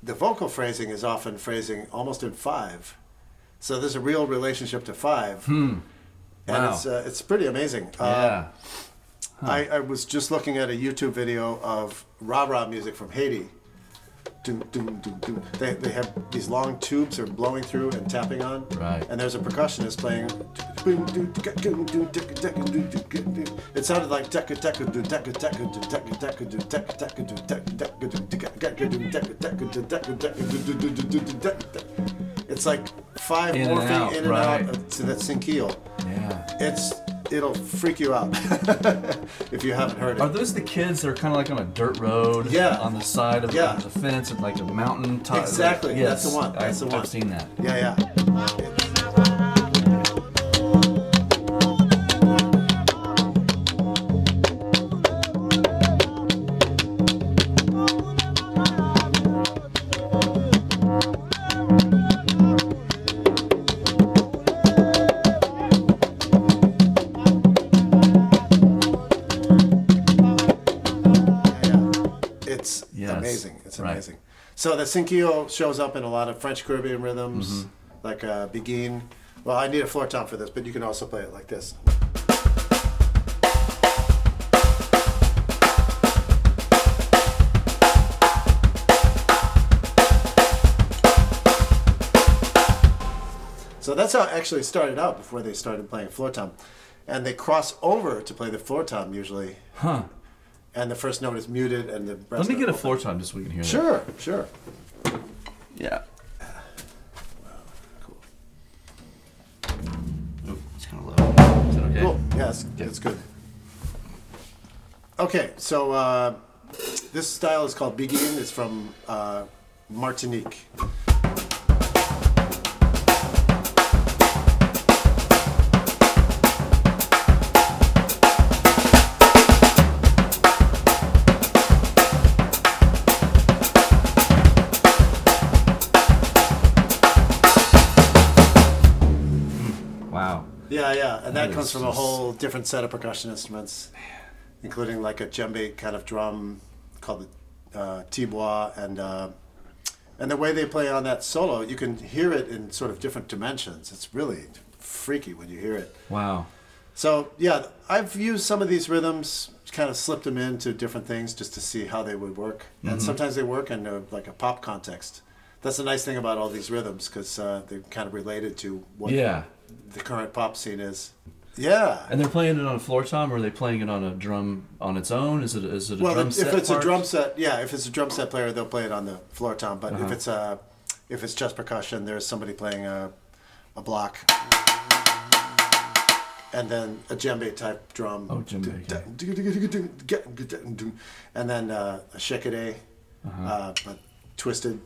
the vocal phrasing is often phrasing almost in five. So there's a real relationship to five. Hmm. And wow. it's uh, it's pretty amazing. Yeah. Um, huh. I, I was just looking at a YouTube video of rah-rah music from Haiti. Doom, doom, doom, doom. They they have these long tubes are blowing through and tapping on. Right. And there's a percussionist playing. It sounded like it's like five in morphing and out, in and right. out to that cinquillo. Yeah. It's it'll freak you out if you haven't heard it. Are those the kids that are kind of like on a dirt road? Yeah. On the side of yeah. the fence of like a mountain top. Exactly. Like, yes. That's the one. That's I, the one. I've seen that. Yeah, yeah. It's amazing. So the cinquillo shows up in a lot of French Caribbean rhythms, mm-hmm. like uh, Begin. Well, I need a floor tom for this, but you can also play it like this. So that's how it actually started out before they started playing floor tom. And they cross over to play the floor tom usually. Huh. And the first note is muted, and the rest. Let me get open. A floor tom just so we can hear sure, that. Sure, sure. Yeah. Wow, cool. Ooh, it's kind of low. Is that okay? Cool. Yeah, it's, yeah. it's good. Okay, so uh, this style is called Begin. It's from uh, Martinique. Yeah, yeah, and that, that comes from just... a whole different set of percussion instruments, man. Including like a djembe kind of drum called the uh, tibois, and uh, and the way they play on that solo, you can hear it in sort of different dimensions. It's really freaky when you hear it. Wow. So, yeah, I've used some of these rhythms, kind of slipped them into different things just to see how they would work. Mm-hmm. And sometimes they work in a, like a pop context. That's the nice thing about all these rhythms, because uh, they're kind of related to what yeah. the current pop scene is. Yeah. And they're playing it on a floor tom, or are they playing it on a drum on its own? Is it is it a well, drum set? Well, if it's part? a drum set, yeah, if it's a drum set player, they'll play it on the floor tom. But uh-huh. if it's a, if it's just percussion, there's somebody playing a, a block, and then a djembe type drum. Oh, djembe. And then uh, a shekadeh, uh-huh. uh, but twisted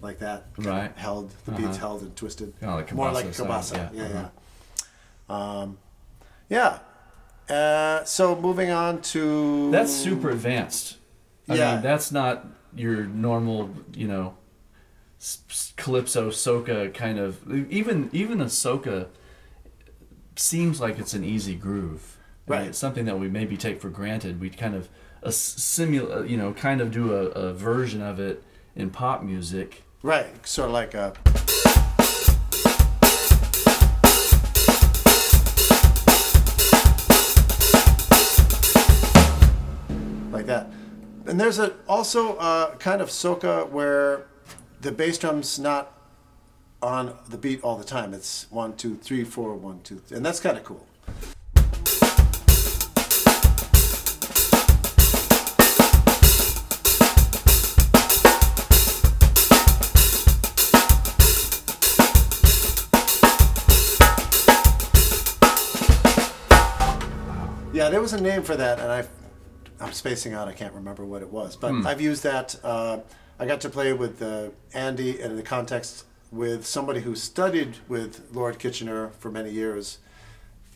like that. Right. Held the uh-huh. beats held and twisted. Oh, like more like kabasa. Yeah, yeah. Uh-huh. yeah. Um, Yeah, uh, so moving on to... That's super advanced. I yeah. mean, that's not your normal, you know, calypso, soca kind of... Even even a soca seems like it's an easy groove. Right. I mean, it's something that we maybe take for granted. We kind of, a simula, you know, kind of do a, a version of it in pop music. Right, sort of like a... that. And there's a, also a kind of soca where the bass drum's not on the beat all the time. It's one, two, three, four, one, two, three. And that's kind of cool. Wow. Yeah, there was a name for that, and I I'm spacing out. I can't remember what it was, but mm. I've used that. Uh, I got to play with uh, Andy and in the context with somebody who studied with Lord Kitchener for many years.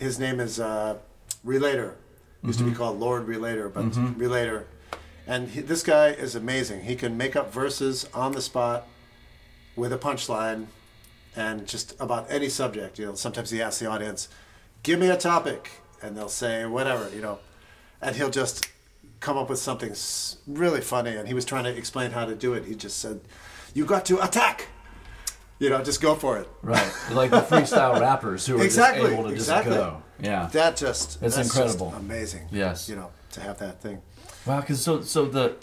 His name is uh, Relator. Mm-hmm. Used to be called Lord Relator, but mm-hmm. Relator. And he, this guy is amazing. He can make up verses on the spot with a punchline and just about any subject. You know, sometimes he asks the audience, "Give me a topic," and they'll say whatever. You know, and he'll just come up with something really funny, and he was trying to explain how to do it. He just said, "You got to attack, you know, just go for it." Right, like the freestyle rappers who are exactly, just able to exactly. just go. Yeah, that just it's that's incredible, just amazing. Yes, you know, to have that thing. Wow, because so so the,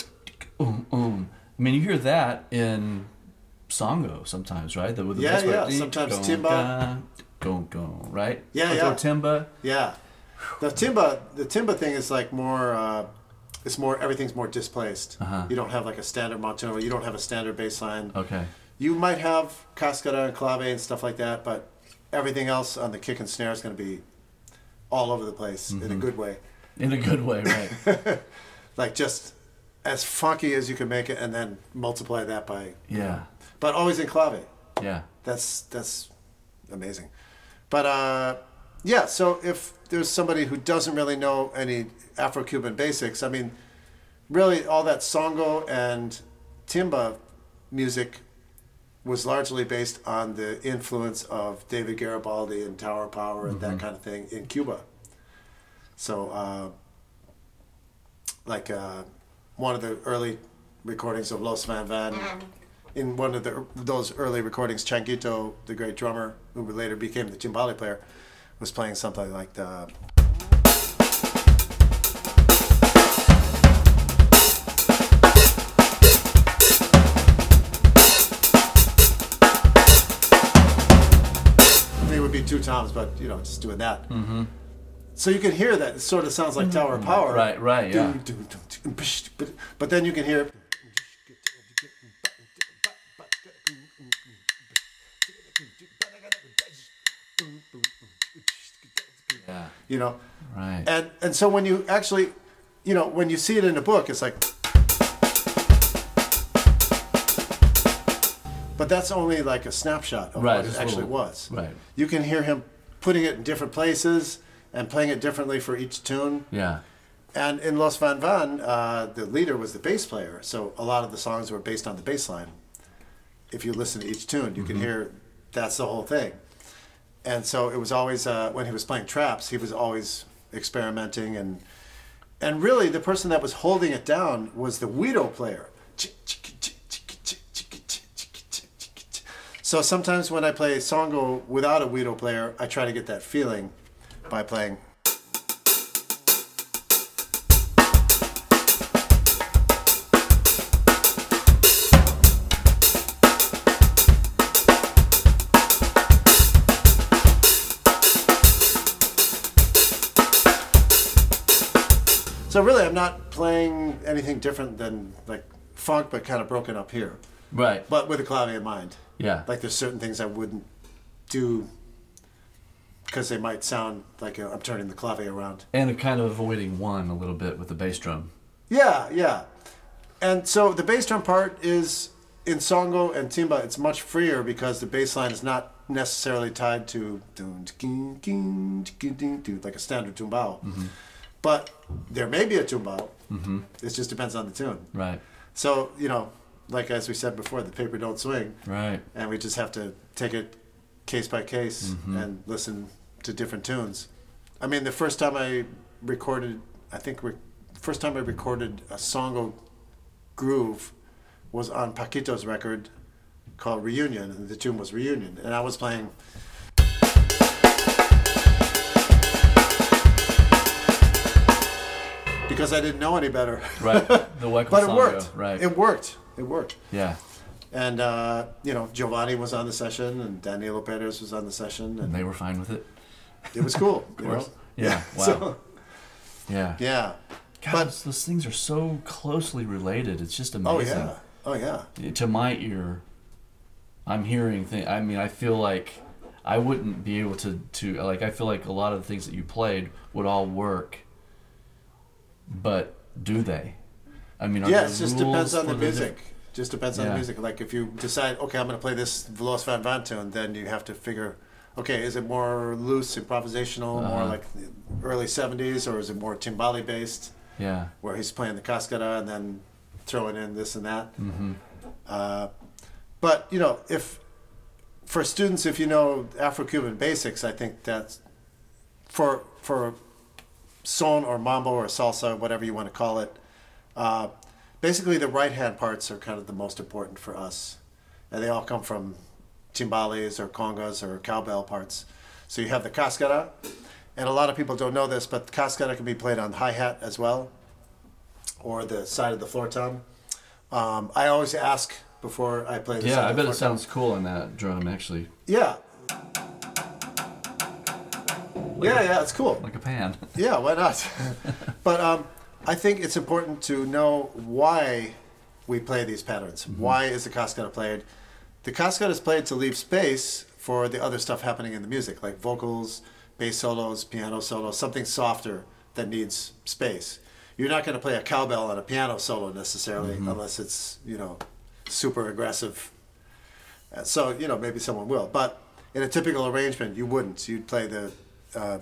um, um, I mean, you hear that in songo sometimes, right? The, the, yeah, that's yeah. What, sometimes timba, go go, right? Yeah, or yeah. timba. Yeah, the timba, the timba thing is like more. Uh, It's more, everything's more displaced. Uh-huh. You don't have like a standard montano, you don't have a standard bass line. Okay. You might have cascara and clave and stuff like that, but everything else on the kick and snare is going to be all over the place mm-hmm. in a good way. In a good way, right. Like just as funky as you can make it and then multiply that by... Yeah. Um, but always in clave. Yeah. That's, that's amazing. But... uh yeah, so if there's somebody who doesn't really know any Afro-Cuban basics, I mean, really all that songo and timba music was largely based on the influence of David Garibaldi and Tower of Power and mm-hmm. that kind of thing in Cuba. So, uh, like uh, one of the early recordings of Los Van Van, in one of the, those early recordings, Changuito, the great drummer, who later became the timbali player, was playing something like the... It would be two toms, but, you know, just doing that. Mm-hmm. So you can hear that. It sort of sounds like mm-hmm. Tower of Power. Right, right, yeah. But then you can hear... Yeah. You know, right. And and so when you actually, you know, when you see it in a book, it's like, but that's only like a snapshot of right, what it actually little, was. Right. You can hear him putting it in different places and playing it differently for each tune. Yeah. And in Los Van Van, uh, the leader was the bass player, so a lot of the songs were based on the bass line. If you listen to each tune, you mm-hmm. can hear that's the whole thing. And so it was always, uh, when he was playing traps, he was always experimenting. And and really, the person that was holding it down was the Guido player. So sometimes when I play songo without a Guido player, I try to get that feeling by playing. So really, I'm not playing anything different than like funk, but kind of broken up here. Right. But with a clavier in mind. Yeah. Like there's certain things I wouldn't do because they might sound like I'm turning the clavier around. And kind of avoiding one a little bit with the bass drum. Yeah, yeah. And so the bass drum part is in songo and timba, it's much freer because the bass line is not necessarily tied to like a standard tumbao. Mm-hmm. But there may be a tumbao. Mm-hmm. It just depends on the tune. Right. So, you know, like as we said before, the paper don't swing. Right. And we just have to take it case by case mm-hmm. and listen to different tunes. I mean, the first time I recorded, I think re- first time I recorded a songo groove was on Paquito's record called Reunion, and the tune was Reunion. And I was playing... Because I didn't know any better. Right. The Weckl But it songo. worked. Right. It worked. It worked. Yeah. And, uh, you know, Giovanni was on the session and Danilo Perez was on the session. And, and they were fine with it. It was cool. Of course. You know? Yeah. Yeah. Wow. So, yeah. Yeah. God, but, those, those things are so closely related. It's just amazing. Oh, yeah. Oh, yeah. To my ear, I'm hearing things. I mean, I feel like I wouldn't be able to, to, like, I feel like a lot of the things that you played would all work. But do they? I mean, are yeah, it just depends on the music. It just depends on yeah. the music. Like if you decide, okay, I'm going to play this Los Van Van tune, then you have to figure, okay, is it more loose, improvisational, uh-huh. more like the early seventies, or is it more timbali based? Yeah, where he's playing the cascara and then throwing in this and that. Mm-hmm. Uh, but you know, if for students, if you know Afro-Cuban basics, I think that's for for. Son or mambo or salsa, whatever you want to call it. Uh, basically, the right-hand parts are kind of the most important for us. And they all come from timbales or congas or cowbell parts. So you have the cascara. And a lot of people don't know this, but the cascara can be played on hi-hat as well, or the side of the floor tom. Um, I always ask before I play the yeah, side I of the floor Yeah, I bet it sounds tom. cool in that drum, actually. Yeah. Like yeah, a, yeah, it's cool. Like a pan. Yeah, why not? But um, I think it's important to know why we play these patterns. Mm-hmm. Why is the cascada played? The cascada is played to leave space for the other stuff happening in the music, like vocals, bass solos, piano solos, something softer that needs space. You're not going to play a cowbell on a piano solo necessarily, mm-hmm. unless it's, you know, super aggressive. So, you know, maybe someone will. But in a typical arrangement, you wouldn't. You'd play the... Uh,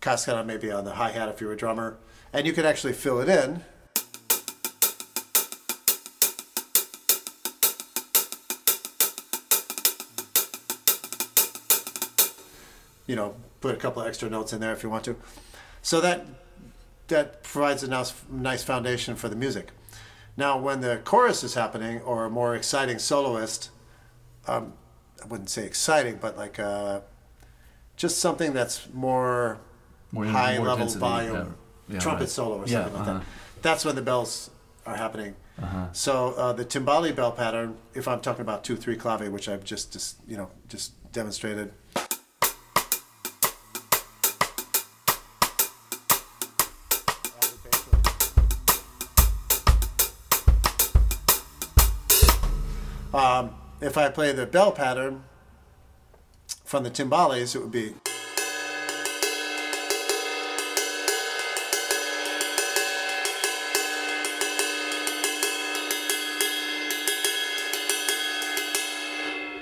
cascada maybe on the hi-hat if you're a drummer, and you can actually fill it in. You know, put a couple of extra notes in there if you want to. So that that provides a nice, nice foundation for the music. Now, when the chorus is happening, or a more exciting soloist, um, I wouldn't say exciting, but like... Uh, Just something that's more, more high-level volume, yeah. Yeah, trumpet right. solo or something yeah, like uh-huh. that. That's when the bells are happening. Uh-huh. So uh, the timbali bell pattern, if I'm talking about two three clave, which I've just, just you know just demonstrated. Um, if I play the bell pattern from the timbales, it would be.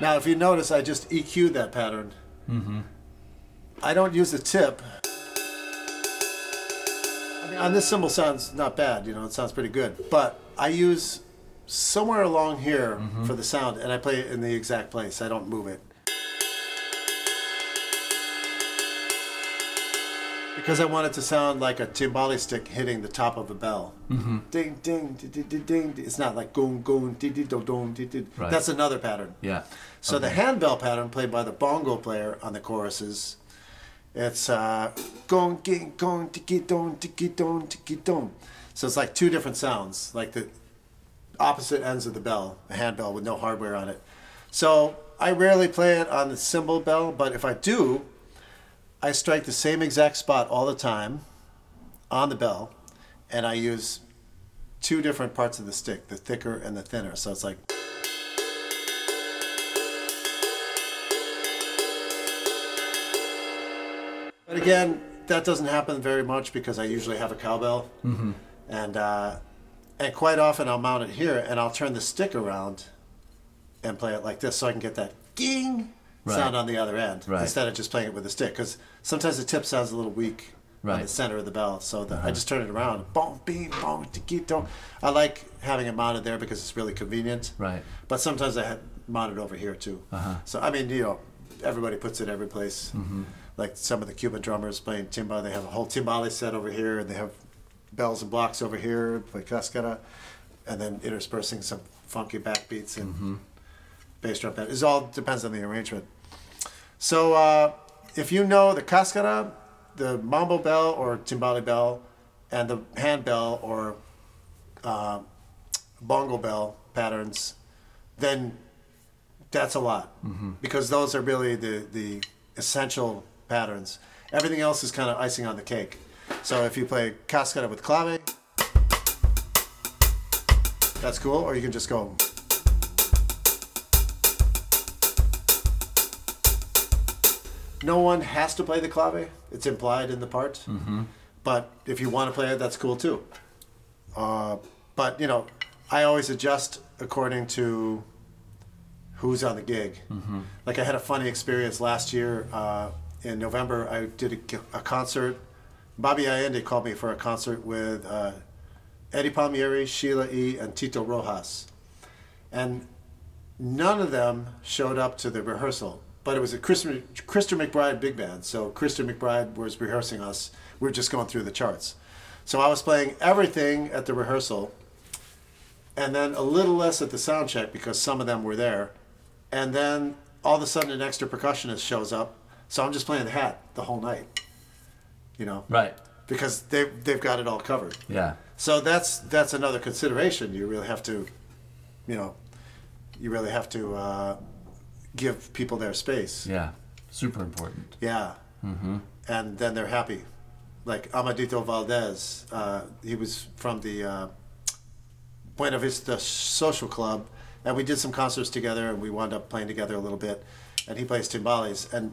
Now, if you notice, I just E Q'd that pattern. Mm-hmm. I don't use a tip. I mean, on this cymbal sounds not bad, you know, it sounds pretty good. But I use somewhere along here mm-hmm. for the sound, and I play it in the exact place. I don't move it. because I want it to sound like a timbale stick hitting the top of a bell. Mm-hmm. Ding, ding, ding, ding, ding. It's not like goon, goon, ding, ding, dong, dong, ding, ding. Right. That's another pattern. Yeah. So okay. The handbell pattern played by the bongo player on the choruses, it's uh, gong, ging, gong, tiki, don, tiki, don, tiki, don. So it's like two different sounds, like the opposite ends of the bell, a handbell with no hardware on it. So I rarely play it on the cymbal bell, but if I do, I strike the same exact spot all the time on the bell, and I use two different parts of the stick, the thicker and the thinner. So it's like... But again, that doesn't happen very much because I usually have a cowbell, mm-hmm. and uh, and quite often I'll mount it here, and I'll turn the stick around and play it like this so I can get that ging right. sound on the other end right. instead of just playing it with a stick, because sometimes the tip sounds a little weak right. on the center of the bell, so the, uh-huh. I just turn it around. Boom, bing, boom, tiki, dong. I like having it mounted there because it's really convenient, right. but sometimes I have mount it over here too. Uh-huh. So, I mean, you know, everybody puts it every place. Mm-hmm. Like some of the Cuban drummers playing timba, they have a whole timbale set over here, and they have bells and blocks over here, play cascara, and then interspersing some funky backbeats and mm-hmm. bass drum. It all depends on the arrangement. So uh, if you know the cascara, the mambo bell or timbale bell, and the handbell or uh, bongo bell patterns, then that's a lot, mm-hmm. because those are really the, the essential patterns. Everything else is kind of icing on the cake. So if you play cascara with clave, that's cool, or you can just go. No one has to play the clave. It's implied in the part. Mm-hmm. But if you want to play it, that's cool too. Uh, but, you know, I always adjust according to who's on the gig. Mm-hmm. Like I had a funny experience last year. Uh, In November, I did a, a concert. Bobby Allende called me for a concert with uh, Eddie Palmieri, Sheila E., and Tito Rojas. And none of them showed up to the rehearsal. But it was a Christian, Christian McBride big band. So Christian McBride was rehearsing us. We were just going through the charts. So I was playing everything at the rehearsal, and then a little less at the sound check because some of them were there. And then all of a sudden, an extra percussionist shows up. So I'm just playing the hat the whole night, you know? Right. Because they've, they've got it all covered. Yeah. So that's that's another consideration. You really have to, you know, you really have to uh, give people their space. Yeah. Super important. Yeah. Mm-hmm. And then they're happy. Like Amadito Valdez, uh, he was from the uh, Buena Vista Social Club, and we did some concerts together, and we wound up playing together a little bit, and he plays timbales, and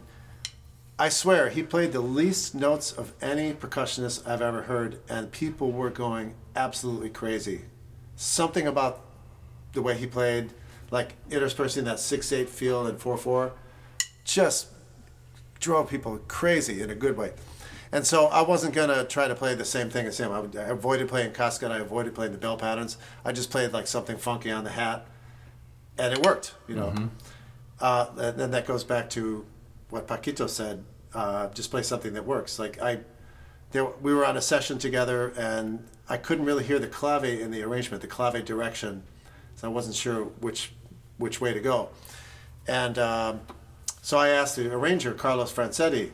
I swear, he played the least notes of any percussionist I've ever heard, and people were going absolutely crazy. Something about the way he played, like interspersing that six eight feel and four four, just drove people crazy in a good way. And so I wasn't going to try to play the same thing as him. I, would, I avoided playing cascade, I avoided playing the bell patterns. I just played like something funky on the hat, and it worked, you know. Mm-hmm. Uh, and then that goes back to what Paquito said, uh, just play something that works. Like I, there, we were on a session together, and I couldn't really hear the clave in the arrangement, the clave direction, so I wasn't sure which which way to go. And um, so I asked the arranger, Carlos Francetti,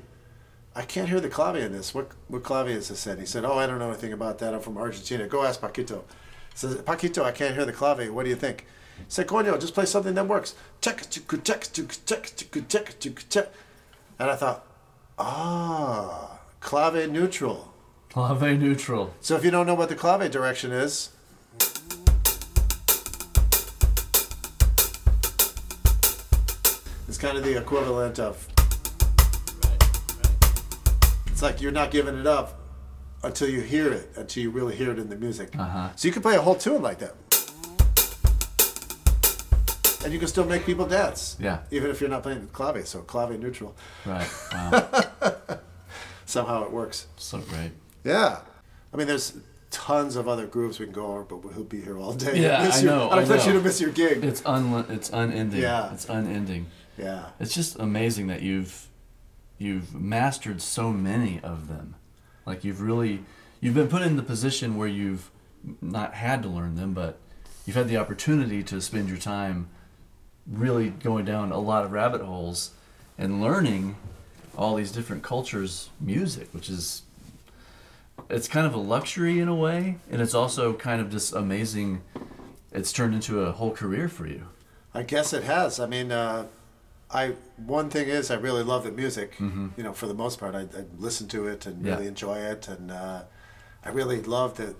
I can't hear the clave in this. What what clave is this in? He said, oh, I don't know anything about that. I'm from Argentina. Go ask Paquito. I said, Paquito, I can't hear the clave. What do you think? He said, Coño, just play something that works. Check, check, check, check, check, check, check. And I thought, ah, clave neutral. Clave neutral. So if you don't know what the clave direction is, it's kind of the equivalent of. Right, right. It's like you're not giving it up until you hear it, until you really hear it in the music. Uh-huh. So you can play a whole tune like that. And you can still make people dance, yeah. Even if you're not playing clave, so clave neutral. Right. Wow. Somehow it works. So great. Yeah. I mean, there's tons of other grooves we can go over, but we'll be here all day. Yeah, I your, know. I don't expect you to miss your gig. It's un. It's unending. Yeah. It's unending. Yeah. It's just amazing that you've you've mastered so many of them. Like you've really, you've been put in the position where you've not had to learn them, but you've had the opportunity to spend your time really going down a lot of rabbit holes and learning all these different cultures' music, which is, it's kind of a luxury in a way, and it's also kind of just amazing. It's turned into a whole career for you. I guess it has. I mean, uh, I one thing is I really love the music. Mm-hmm. You know, for the most part, I, I listen to it and yeah. really enjoy it, and uh, I really love the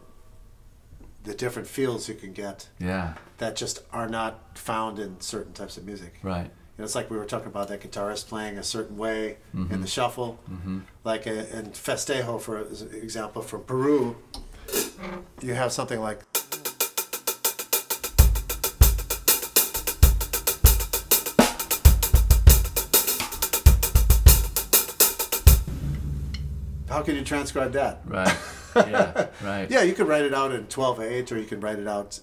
the different feels you can get. Yeah. That just are not found in certain types of music. Right. You know, it's like we were talking about that guitarist playing a certain way mm-hmm. in the shuffle, mm-hmm. like a, in Festejo, for example, from Peru. You have something like. How can you transcribe that? Right. Yeah. Right. Yeah, you can write it out in twelve eight, or you can write it out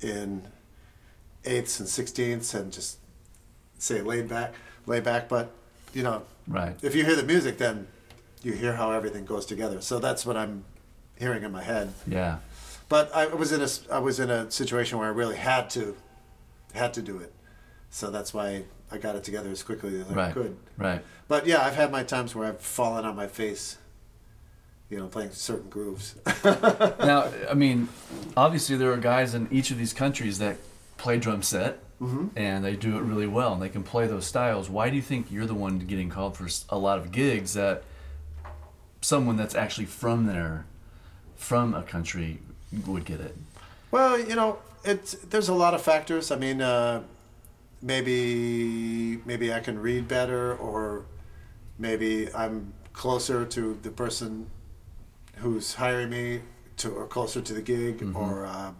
in eighths and sixteenths, and just say laid back, laid back. But you know, right. If you hear the music, then you hear how everything goes together. So that's what I'm hearing in my head. Yeah. But I was in a I was in a situation where I really had to had to do it. So that's why I got it together as quickly as right. I could. Right. But yeah, I've had my times where I've fallen on my face. You know, playing certain grooves. Now, I mean, obviously there are guys in each of these countries that play drum set, mm-hmm. and they do it really well, and they can play those styles. Why do you think you're the one getting called for a lot of gigs that someone that's actually from there, from a country, would get it? Well, you know, it's there's a lot of factors. I mean, uh, maybe maybe I can read better, or maybe I'm closer to the person who's hiring me to, or closer to the gig, mm-hmm. or uh,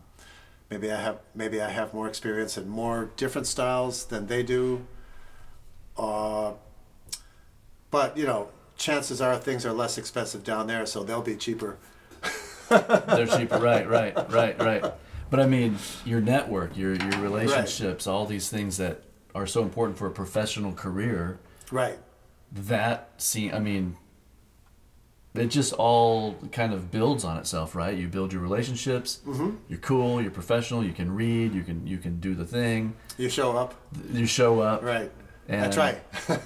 maybe I have maybe I have more experience in more different styles than they do. Uh, but you know, chances are things are less expensive down there, so they'll be cheaper. They're cheaper, right, right, right, right. But I mean, your network, your your relationships, right. all these things that are so important for a professional career. Right. That scene, I mean. It just all kind of builds on itself, right? You build your relationships. Mm-hmm. You're cool. You're professional. You can read. You can you can do the thing. You show up. You show up. Right. And, I try.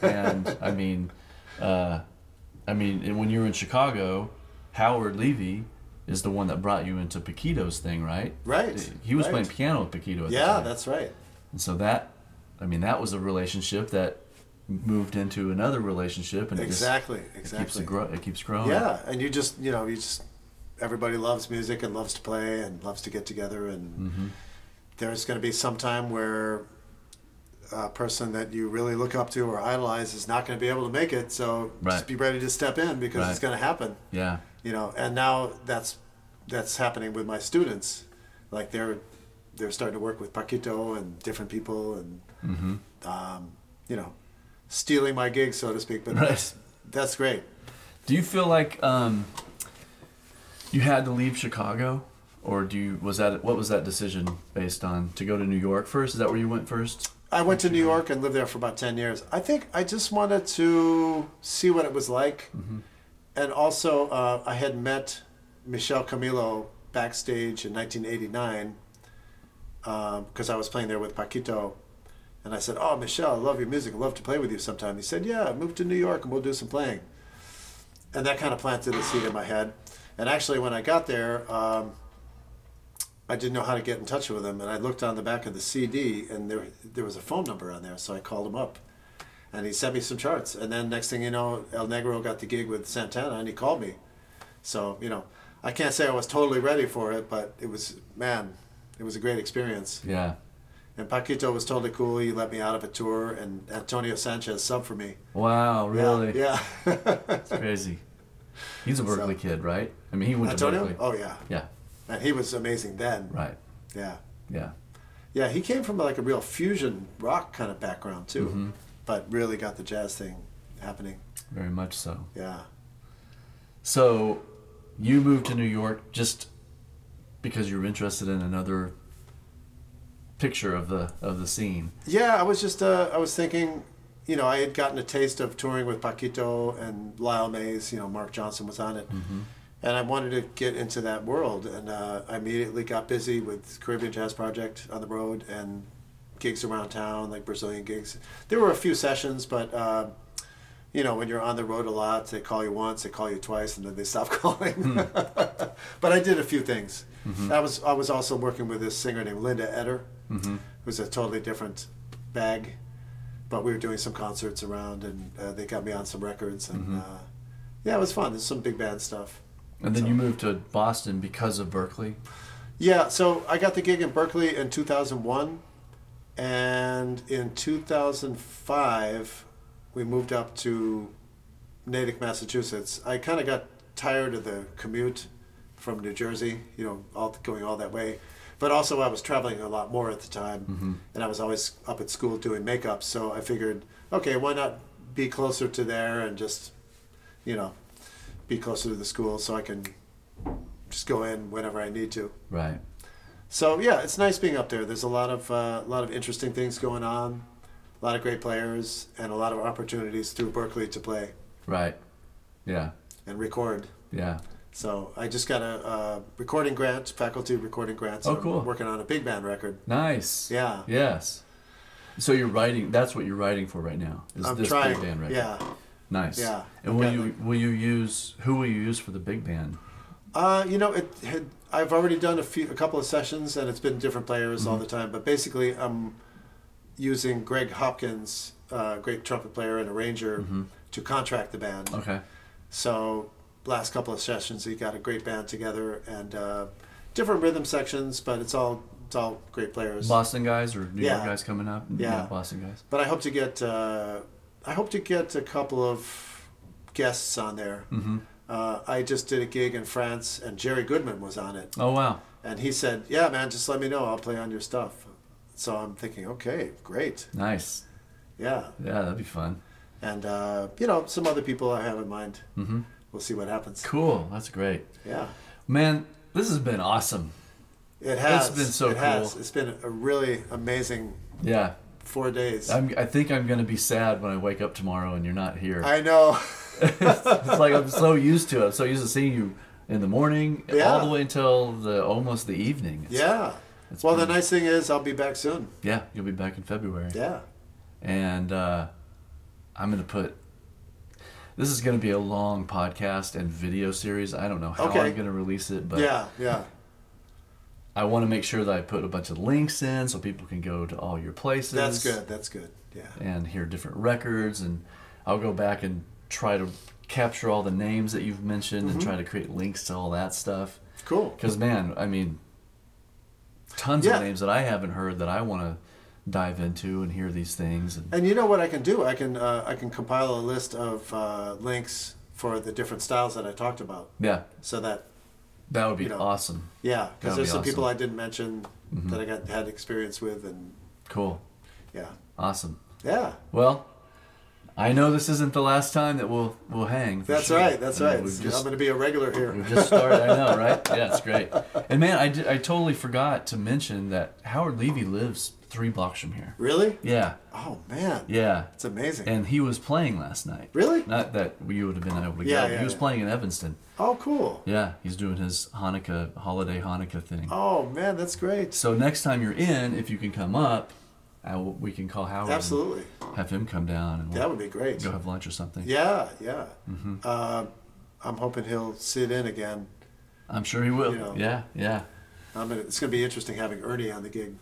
and I mean, uh, I mean, when you were in Chicago, Howard Levy is the one that brought you into Paquito's thing, right? Right. He was right. playing piano with Paquito. At yeah, the time. That's right. And so that, I mean, that was a relationship that. Moved into another relationship, and exactly, just, exactly, it keeps, it, grow, it keeps growing. Yeah, and you just, you know, you just everybody loves music and loves to play and loves to get together, and mm-hmm. there's going to be some time where a person that you really look up to or idolize is not going to be able to make it. So right. just be ready to step in because right. it's going to happen. Yeah, you know, and now that's that's happening with my students. Like they're they're starting to work with Paquito and different people, and mm-hmm. um, you know. Stealing my gig, so to speak, but right. that's, that's great. Do you feel like um, you had to leave Chicago, or do you, was that what was that decision based on? To go to New York first? Is that where you went first? I went to New York and lived there for about ten years. I think I just wanted to see what it was like, mm-hmm. and also uh, I had met Michelle Camilo backstage in nineteen eighty-nine because um, I was playing there with Paquito. And I said, oh, Michelle, I love your music. I'd love to play with you sometime. He said, yeah, move to New York and we'll do some playing. And that kind of planted a seed in my head. And actually, when I got there, um, I didn't know how to get in touch with him. And I looked on the back of the C D, and there there was a phone number on there. So I called him up, and he sent me some charts. And then next thing you know, El Negro got the gig with Santana, and he called me. So, you know, I can't say I was totally ready for it, but it was, man, it was a great experience. Yeah. And Paquito was totally cool. He let me out of a tour, and Antonio Sanchez subbed for me. Wow, really? Yeah. yeah. That's crazy. He's a Berklee so, kid, right? I mean, he went Antonio? to Berklee. Oh, yeah. Yeah. And he was amazing then. Right. Yeah. Yeah. Yeah, he came from like a real fusion rock kind of background, too, mm-hmm. but really got the jazz thing happening. Very much so. Yeah. So you moved to New York just because you were interested in another... picture of the of the scene. Yeah, I was just uh, I was thinking, you know, I had gotten a taste of touring with Paquito and Lyle Mays. You know, Mark Johnson was on it. Mm-hmm. And I wanted to get into that world. And uh, I immediately got busy with Caribbean Jazz Project on the road and gigs around town, like Brazilian gigs. There were a few sessions, but, uh, you know, when you're on the road a lot, they call you once, they call you twice, and then they stop calling. Mm. But I did a few things. Mm-hmm. I was I was also working with this singer named Linda Etter, mm-hmm. who's a totally different bag. But we were doing some concerts around, and uh, they got me on some records. And mm-hmm. uh, yeah, it was fun. There's some big band stuff. And then so, you moved to Boston because of Berklee? Yeah, so I got the gig in Berklee in two thousand one. And in two thousand five, we moved up to Natick, Massachusetts. I kind of got tired of the commute from New Jersey, you know, all, going all that way. But also I was traveling a lot more at the time, mm-hmm. and I was always up at school doing makeup. So I figured, okay, why not be closer to there and just, you know, be closer to the school so I can just go in whenever I need to. Right. So yeah, it's nice being up there. There's a lot of uh, a lot of interesting things going on, a lot of great players, and a lot of opportunities through Berklee to play. Right. Yeah. And record. Yeah. So I just got a uh, recording grant, faculty recording grant. So oh, cool. I'm working on a big band record. Nice. Yeah. Yes. So you're writing. That's what you're writing for right now. Is I'm this trying. Big band record? Yeah. Nice. Yeah. And will you will you use who will you use for the big band? Uh, you know, it had, I've already done a few a couple of sessions, and it's been different players mm-hmm. all the time. But basically, I'm using Greg Hopkins, uh, great trumpet player and arranger, mm-hmm. to contract the band. Okay. So last couple of sessions, he got a great band together and uh, different rhythm sections, but it's all it's all great players. Boston guys or New yeah. York guys coming up. Yeah. yeah, Boston guys. But I hope to get. Uh, I hope to get a couple of guests on there. Mm-hmm. Uh, I just did a gig in France, and Jerry Goodman was on it. Oh, wow. And he said, yeah, man, just let me know. I'll play on your stuff. So I'm thinking, okay, great. Nice. Yeah. Yeah, that'd be fun. And, uh, you know, some other people I have in mind. Mm-hmm. We'll see what happens. Cool. That's great. Yeah. Man, this has been awesome. It has. It's been so it cool. Has. It's been a really amazing yeah. four days. I'm, I think I'm going to be sad when I wake up tomorrow and you're not here. I know. it's, it's like I'm so used to it. I'm so used to seeing you in the morning yeah. all the way until the almost the evening. It's, yeah. It's well, pretty, the nice thing is I'll be back soon. Yeah, you'll be back in February. Yeah. And uh, I'm going to put... This is going to be a long podcast and video series. I don't know how okay. I'm going to release it, but... Yeah, yeah. I want to make sure that I put a bunch of links in so people can go to all your places. That's good. That's good. Yeah. And hear different records, and I'll go back and try to capture all the names that you've mentioned mm-hmm. and try to create links to all that stuff. Cool. Because man, I mean, tons yeah. of names that I haven't heard that I want to dive into and hear these things. And, and you know what I can do? I can uh, I can compile a list of uh, links for the different styles that I talked about. Yeah. So that. That would be you know, awesome. Yeah, because there's be some awesome. people I didn't mention mm-hmm. that I got had experience with. And Cool. Yeah. Awesome. Yeah. Well, I know this isn't the last time that we'll we'll hang. That's sure. right. That's and right. Just, I'm going to be a regular here. We've just started. I know, right? Yeah, it's great. And man, I, did, I totally forgot to mention that Howard Levy lives three blocks from here. Really? Yeah. Oh, man. Yeah. It's amazing. And he was playing last night. Really? Not that you would have been able to yeah, go. Yeah, he was yeah. playing in Evanston. Oh, cool. Yeah. He's doing his Hanukkah, holiday Hanukkah thing. Oh, man. That's great. So next time you're in, if you can come up, I will, we can call Howard. Absolutely. Have him come down. And we'll that would be great. Go have lunch or something. Yeah, yeah. Mm-hmm. Uh, I'm hoping he'll sit in again. I'm sure he will. You know, yeah, yeah. I'm gonna, it's going to be interesting having Ernie on the gig.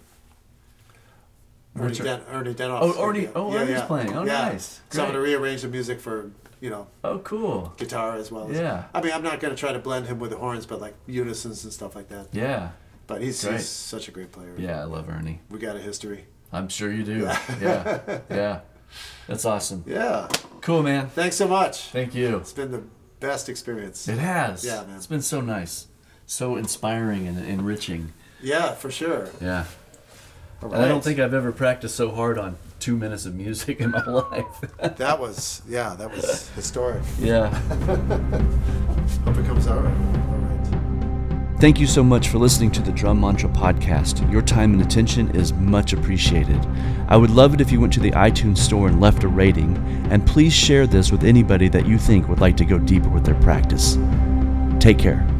Ernie, Den- Ernie Denoff. Oh, Ernie, oh yeah, Ernie's yeah. playing. Oh, yeah. nice. Great. So I'm going to rearrange the music for, you know, oh, cool. guitar as well. As, yeah. I mean, I'm not going to try to blend him with the horns, but like unisons and stuff like that. Yeah. But he's, he's such a great player. Yeah, I love Ernie. We got a history. I'm sure you do. Yeah. yeah. Yeah. That's awesome. Yeah. Cool, man. Thanks so much. Thank you. It's been the best experience. It has. Yeah, man. It's been so nice. So inspiring and enriching. Yeah, for sure. Yeah. Right. I don't think I've ever practiced so hard on two minutes of music in my life. That was, yeah, that was historic. Yeah. Hope it comes out right. All right. Thank you so much for listening to the Drum Mantra Podcast. Your time and attention is much appreciated. I would love it if you went to the iTunes store and left a rating, and please share this with anybody that you think would like to go deeper with their practice. Take care.